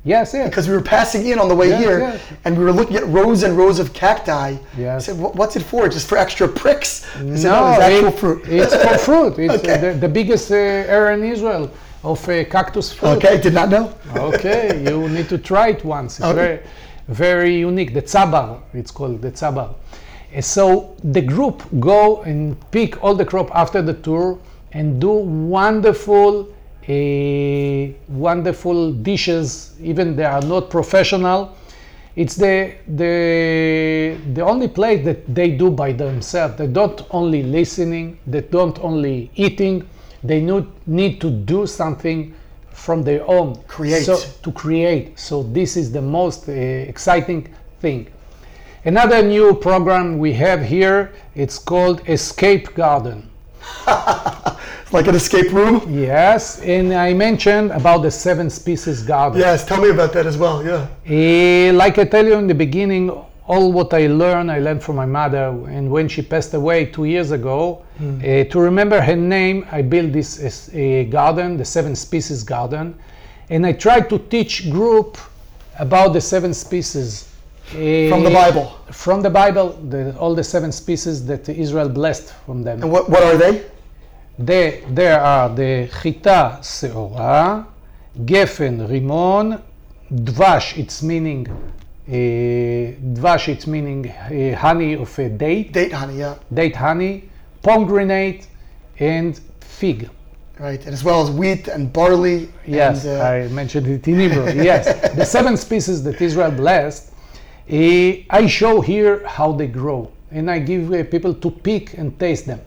Yes, yes. Because we were passing in on the way yes, here, yes. and we were looking at rows and rows of cacti. Yes. I said, what's it for? Just for extra pricks? I no, said, no it's actual it, fruit. It's for fruit. It's okay. the, the biggest uh, area in Israel of uh, cactus fruit. Okay, did not know. Okay, you need to try it once. It's okay. very, very unique. The tzabar, it's called the tzabar. So the group go and pick all the crop after the tour and do wonderful, uh, wonderful dishes. Even they are not professional. It's the the the only place that they do by themselves. They don't only listening. They don't only eating. They need to do something from their own. Create. So, to create. So this is the most uh, exciting thing. Another new program we have here, it's called Escape Garden. It's like an escape room? Yes, and I mentioned about the seven species garden. Yes, tell me about that as well, yeah. Uh, like I tell you in the beginning, all what I learned, I learned from my mother, and when she passed away two years ago, mm. uh, to remember her name, I built this uh, garden, the seven species garden, and I tried to teach group about the seven species. Uh, from the Bible? From the Bible, the, all the seven species that Israel blessed from them. And what, what are they? They, there are the chita seora, gefen rimon, dvash, it's meaning uh, dvash, it's meaning uh, honey of a date. Date honey, yeah. Date honey, pomegranate, and fig. Right, and as well as wheat and barley. Yes, and, uh, I mentioned it in Hebrew. Yes, the seven species that Israel blessed. Uh, I show here how they grow, and I give uh, people to pick and taste them.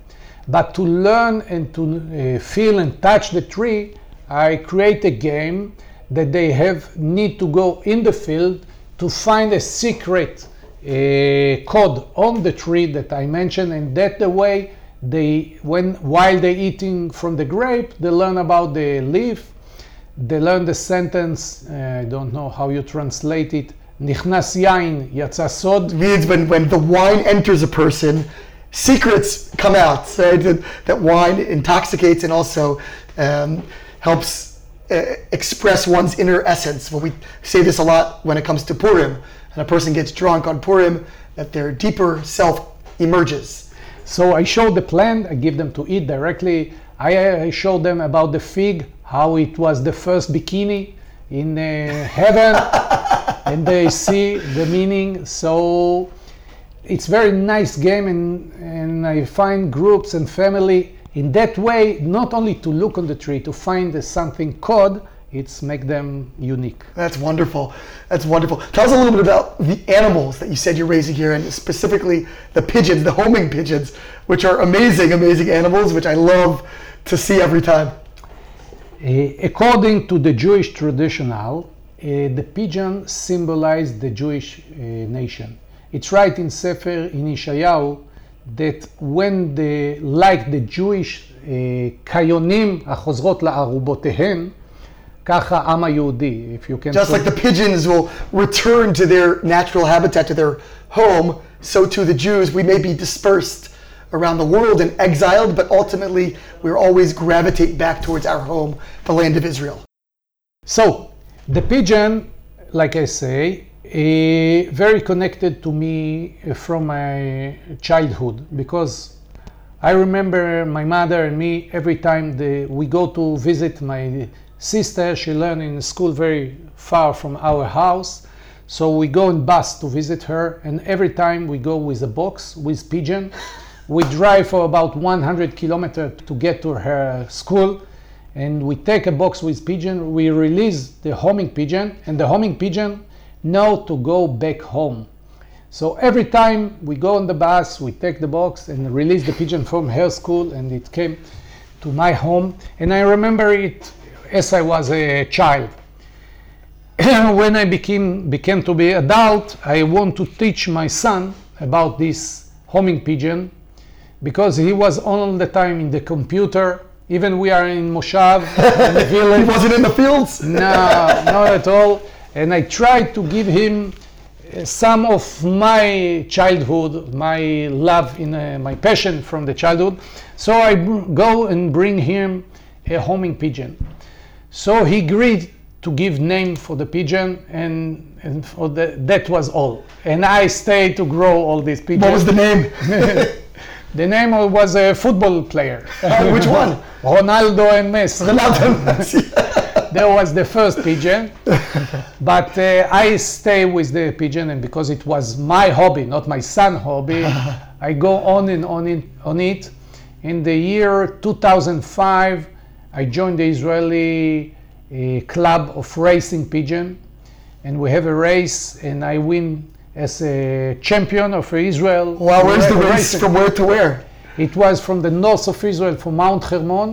But to learn and to uh, feel and touch the tree, I create a game that they have need to go in the field to find a secret uh, code on the tree that I mentioned, and that the way they, when while they're eating from the grape, they learn about the leaf, they learn the sentence, uh, I don't know how you translate it, Nichnas yain yatsa sod. Means when, when the wine enters a person, secrets come out. So that, that wine intoxicates and also um, helps uh, express one's inner essence. Well, we say this a lot when it comes to Purim, and a person gets drunk on Purim, that their deeper self emerges. So I show the plant, I give them to eat directly. I, I show them about the fig, how it was the first bikini in uh, heaven. And they see the meaning, so it's very nice game, and, and I find groups and family in that way, not only to look on the tree, to find the something code, it's make them unique. That's wonderful, that's wonderful. Tell us a little bit about the animals that you said you're raising here, and specifically the pigeons, the homing pigeons, which are amazing, amazing animals, which I love to see every time. Uh, according to the Jewish traditional, Uh, the pigeon symbolized the Jewish uh, nation. It's right in Sefer in Yeshayahu that when the like the Jewish kayonim hachozrot la'arubotehem, kacha am hayehudi, if you can. Just like the pigeons will return to their natural habitat, to their home, so too the Jews. We may be dispersed around the world and exiled, but ultimately we're always gravitate back towards our home, the land of Israel. So. The pigeon, like I say, uh, very connected to me from my childhood, because I remember my mother and me every time the, we go to visit my sister. She learned in school very far from our house, so we go in bus to visit her, and every time we go with a box with pigeon. We drive for about one hundred kilometers to get to her school. And we take a box with pigeon, we release the homing pigeon, and the homing pigeon know to go back home. So every time we go on the bus, we take the box and release the pigeon from her school, and it came to my home. And I remember it as I was a child. When I became, became to be adult, I want to teach my son about this homing pigeon, because he was all the time in the computer. Even we are in Moshav, in the village. He wasn't in the fields? No, not at all. And I tried to give him some of my childhood, my love, in uh, my passion from the childhood. So I b- go and bring him a homing pigeon. So he agreed to give name for the pigeon, and, and for the, that was all. And I stayed to grow all these pigeons. What was the name? The name was a football player. Uh, which one? Ronaldo and Messi. Ronaldo and Messi. That was the first pigeon. But uh, I stay with the pigeon, and because it was my hobby, not my son's hobby, I go on and on in, on it. In the year two thousand five, I joined the Israeli uh, club of racing pigeon, and we have a race, and I win as a champion of Israel. Wow, where's the race? Racing. From where to where? It was from the north of Israel, from Mount Hermon,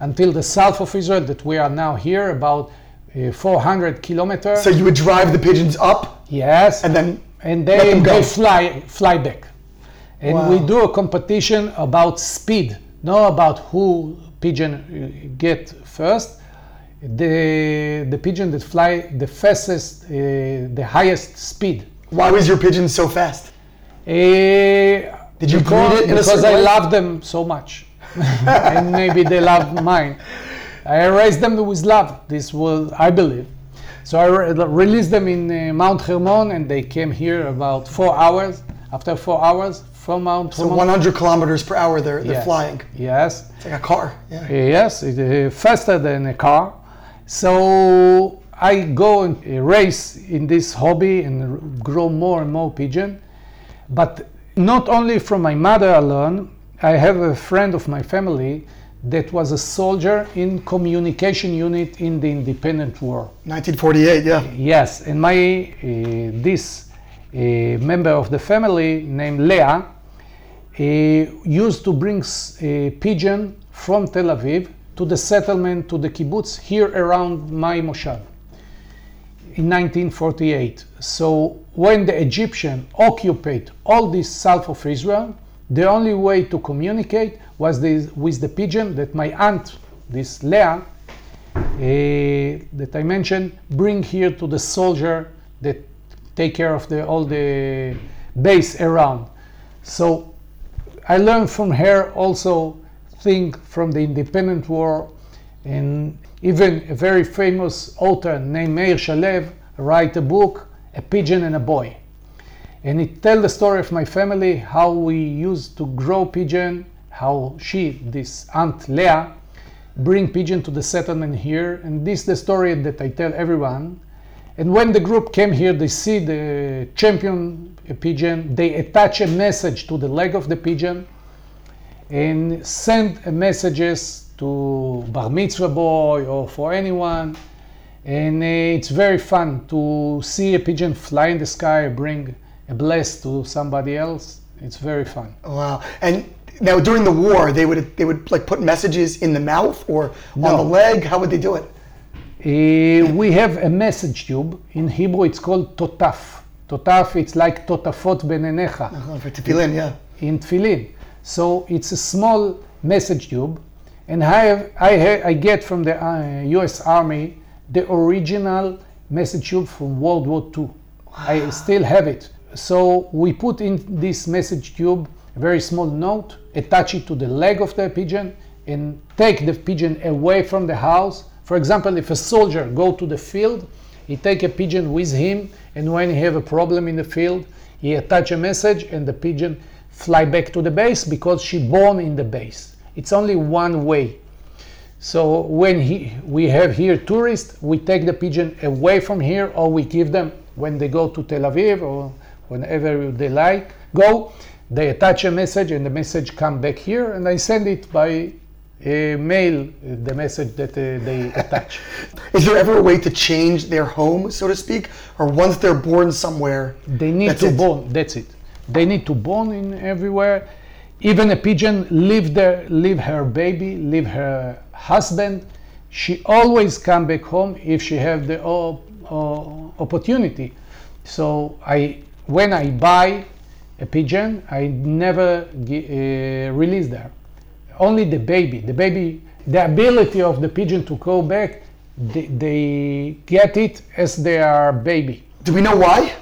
until the south of Israel that we are now here, about uh, four hundred kilometers. So you would drive the pigeons up? Yes. And then and they, let them go. they fly fly back. And wow. we do a competition about speed, not about who pigeon get first. The the pigeon that fly the fastest, uh, the highest speed. Why was your pigeon so fast? Uh, Did you breed it in a certain way? Because I love them so much. And maybe they love mine. I raised them with love. This was, I believe. So I re- released them in uh, Mount Hermon, and they came here about four hours. After four hours from Mount Hermon. So one hundred kilometers per hour they're, they're yes. flying. Yes. It's like a car. Yeah. Yes, it, uh, faster than a car. So I go and race in this hobby and grow more and more pigeon. But not only from my mother alone, I have a friend of my family that was a soldier in communication unit in the independent war. nineteen forty-eight, yeah. Yes, and my, uh, this uh, member of the family named Leah uh, used to bring a pigeon from Tel Aviv to the settlement, to the kibbutz here around my moshav in nineteen forty-eight. So when the Egyptians occupied all this south of Israel, the only way to communicate was this, with the pigeon that my aunt, this Leah, uh, that I mentioned, bring here to the soldier that take care of the, all the base around. So I learned from her also things from the independent war, and even a very famous author named Meir Shalev write a book, A Pigeon and a Boy. And it tells the story of my family, how we used to grow pigeon, how she, this Aunt Leah, bring pigeon to the settlement here. And this is the story that I tell everyone. And when the group came here, they see the champion pigeon, they attach a message to the leg of the pigeon and send messages to Bar Mitzvah boy or for anyone. And it's very fun to see a pigeon fly in the sky, bring a bless to somebody else. It's very fun. Wow. And now during the war, they would they would like put messages in the mouth or no. on the leg? How would they do it? Uh, we have a message tube. In Hebrew, it's called Totaf. Totaf, it's like Totafot benenecha. Uh-huh, for tefillin, yeah. In tefillin. So it's a small message tube. And I have, I, have, I get from the uh, U S Army the original message tube from World War Two. Wow. I still have it. So we put in this message tube a very small note, attach it to the leg of the pigeon, and take the pigeon away from the house. For example, if a soldier go to the field, he take a pigeon with him, and when he have a problem in the field, he attach a message, and the pigeon fly back to the base because she born in the base. It's only one way. So when he, we have here tourists, we take the pigeon away from here, or we give them when they go to Tel Aviv or whenever they like, go, they attach a message and the message come back here, and I send it by uh, mail, the message that uh, they attach. Is there ever a way to change their home, so to speak? Or once they're born somewhere, they need to it. born, that's it. They need to born in everywhere. Even a pigeon leave their, leave her baby, leave her husband. She always come back home if she have the op- op- opportunity. So I, when I buy a pigeon, I never uh, release her. Only the baby. The baby, the ability of the pigeon to go back, they, they get it as they are baby. Do we know why?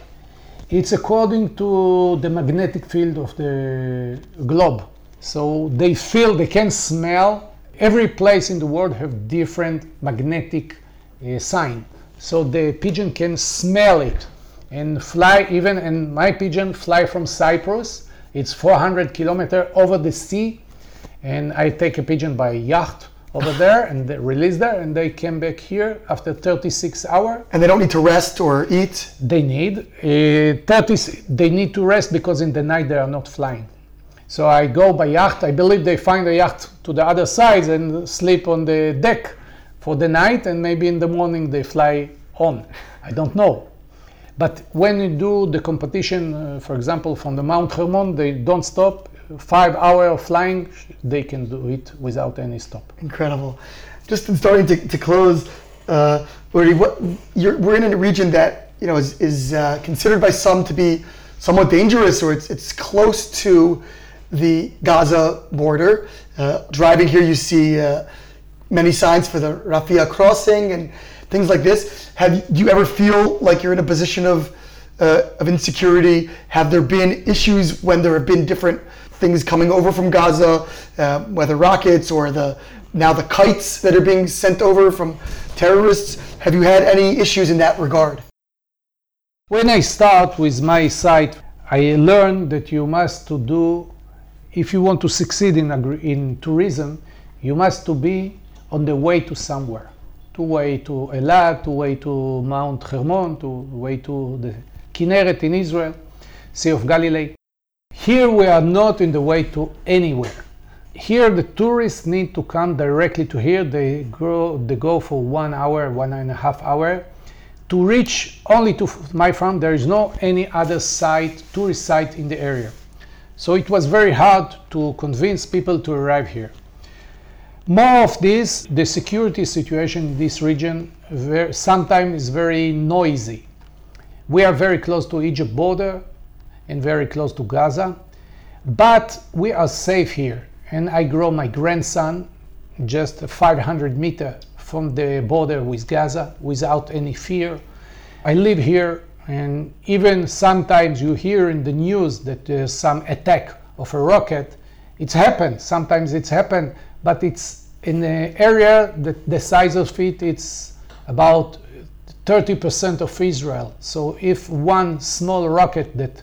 It's according to the magnetic field of the globe. So they feel, they can smell. Every place in the world have different magnetic uh, sign. So the pigeon can smell it. And fly even, and my pigeon fly from Cyprus. It's four hundred kilometers over the sea, and I take a pigeon by yacht over there and they release there, and they came back here after thirty-six hours. And they don't need to rest or eat. They need uh, thirty. They need to rest because in the night they are not flying. So I go by yacht. I believe they find a yacht to the other side and sleep on the deck for the night, and maybe in the morning they fly on. I don't know. But when you do the competition, uh, for example, from the Mount Hermon, they don't stop. five hour of flying, they can do it without any stop. Incredible. Just in starting to, to close, uh, Uri, what, you're, we're in a region that you know is, is uh, considered by some to be somewhat dangerous, or it's it's close to the Gaza border. Uh, driving here, you see uh, many signs for the Rafah crossing and things like this. Have do you ever feel like you're in a position of Uh, of insecurity? Have there been issues when there have been different things coming over from Gaza, uh, whether rockets or the now the kites that are being sent over from terrorists? Have you had any issues in that regard? When I start with my site, I learned that you must to do, if you want to succeed in in tourism, you must to be on the way to somewhere, to way to Elat, to way to Mount Hermon, to way to the Kinneret in Israel, Sea of Galilee. Here we are not in the way to anywhere. Here the tourists need to come directly to here. They, grow, they go for one hour, one and a half hour to reach only to my farm. There is no any other site, tourist site in the area. So it was very hard to convince people to arrive here. More of this, the security situation in this region very, sometimes is very noisy. We are very close to Egypt border and very close to Gaza, but we are safe here. And I grow my grandson just five hundred meters from the border with Gaza without any fear. I live here, and even sometimes you hear in the news that there's some attack of a rocket. It's happened, sometimes it's happened, but it's in an area that the size of it, it's about thirty percent of Israel. So if one small rocket that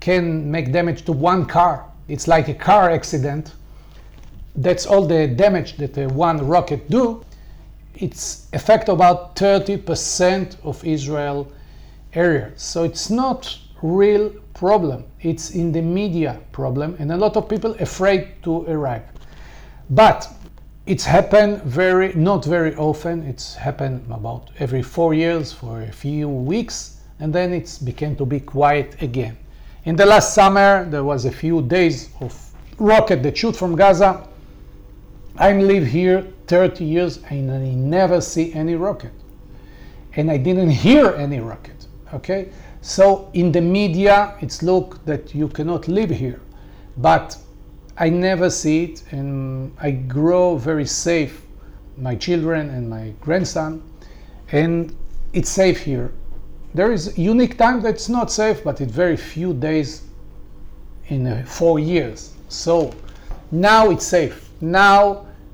can make damage to one car, it's like a car accident, that's all the damage that uh, one rocket do. It's affect about thirty percent of Israel area. So it's not real problem. It's in the media problem, and a lot of people afraid to arrive. But it's happened very, not very often. It's happened about every four years for a few weeks, and then it's became to be quiet again. In the last summer, there was a few days of rocket that shoot from Gaza. I live here thirty years, and I never see any rocket. And I didn't hear any rocket, okay? So in the media, it's look that you cannot live here, but I never see it, and I grow very safe, my children and my grandson, and it's safe here. There is unique time that's not safe, but it's very few days in uh, four years. So now it's safe. Now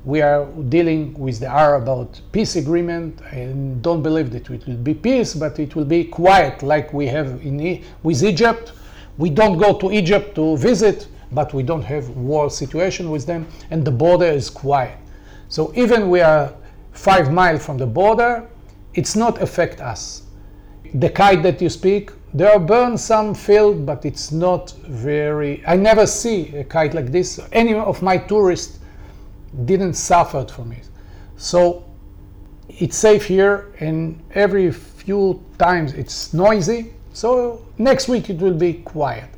we are dealing with the Arab about peace agreement. I don't believe that it will be peace, but it will be quiet like we have in e- with Egypt. We don't go to Egypt to visit, but we don't have war situation with them, and the border is quiet. So even we are five miles from the border, it's not affect us. The kite that you speak, there burn some field, but it's not very, I never see a kite like this. Any of my tourists didn't suffer from it. So it's safe here, and every few times it's noisy. So next week it will be quiet.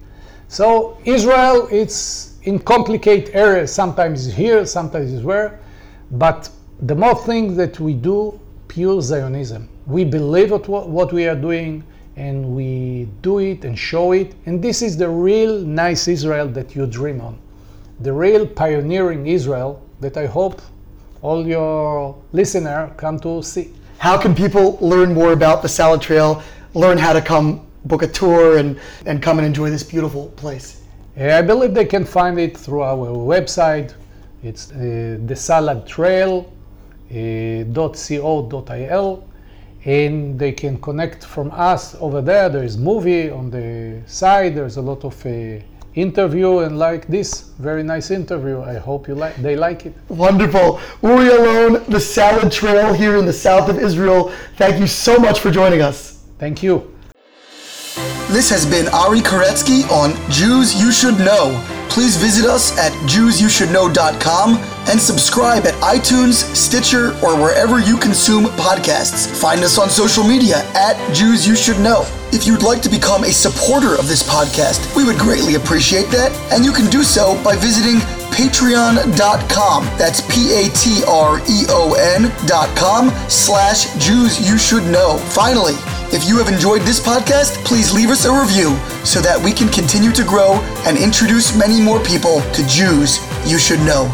So Israel, it's in complicated areas. Sometimes it's here, sometimes it's where. But the more things that we do, pure Zionism. We believe at what we are doing, and we do it and show it. And this is the real nice Israel that you dream on. The real pioneering Israel that I hope all your listeners come to see. How can people learn more about the Salad Trail, learn how to come book a tour and, and come and enjoy this beautiful place? I believe they can find it through our website. It's uh, the salad trail dot co dot i l, and they can connect from us over there. There is movie on the side. There's a lot of uh, interview, and like this, very nice interview. I hope you like. They like it. Wonderful. Uri Alon, the Salad Trail here in the south of Israel. Thank you so much for joining us. Thank you. This has been Ari Koretsky on Jews You Should Know. Please visit us at jews you should know dot com and subscribe at iTunes, Stitcher, or wherever you consume podcasts. Find us on social media at Jews You Should Know. If you'd like to become a supporter of this podcast, we would greatly appreciate that, and you can do so by visiting patreon dot com. That's P-A-T-R-E-O-N dot com slash Jews You Should Know. Finally, if you have enjoyed this podcast, please leave us a review so that we can continue to grow and introduce many more people to Jews You Should Know.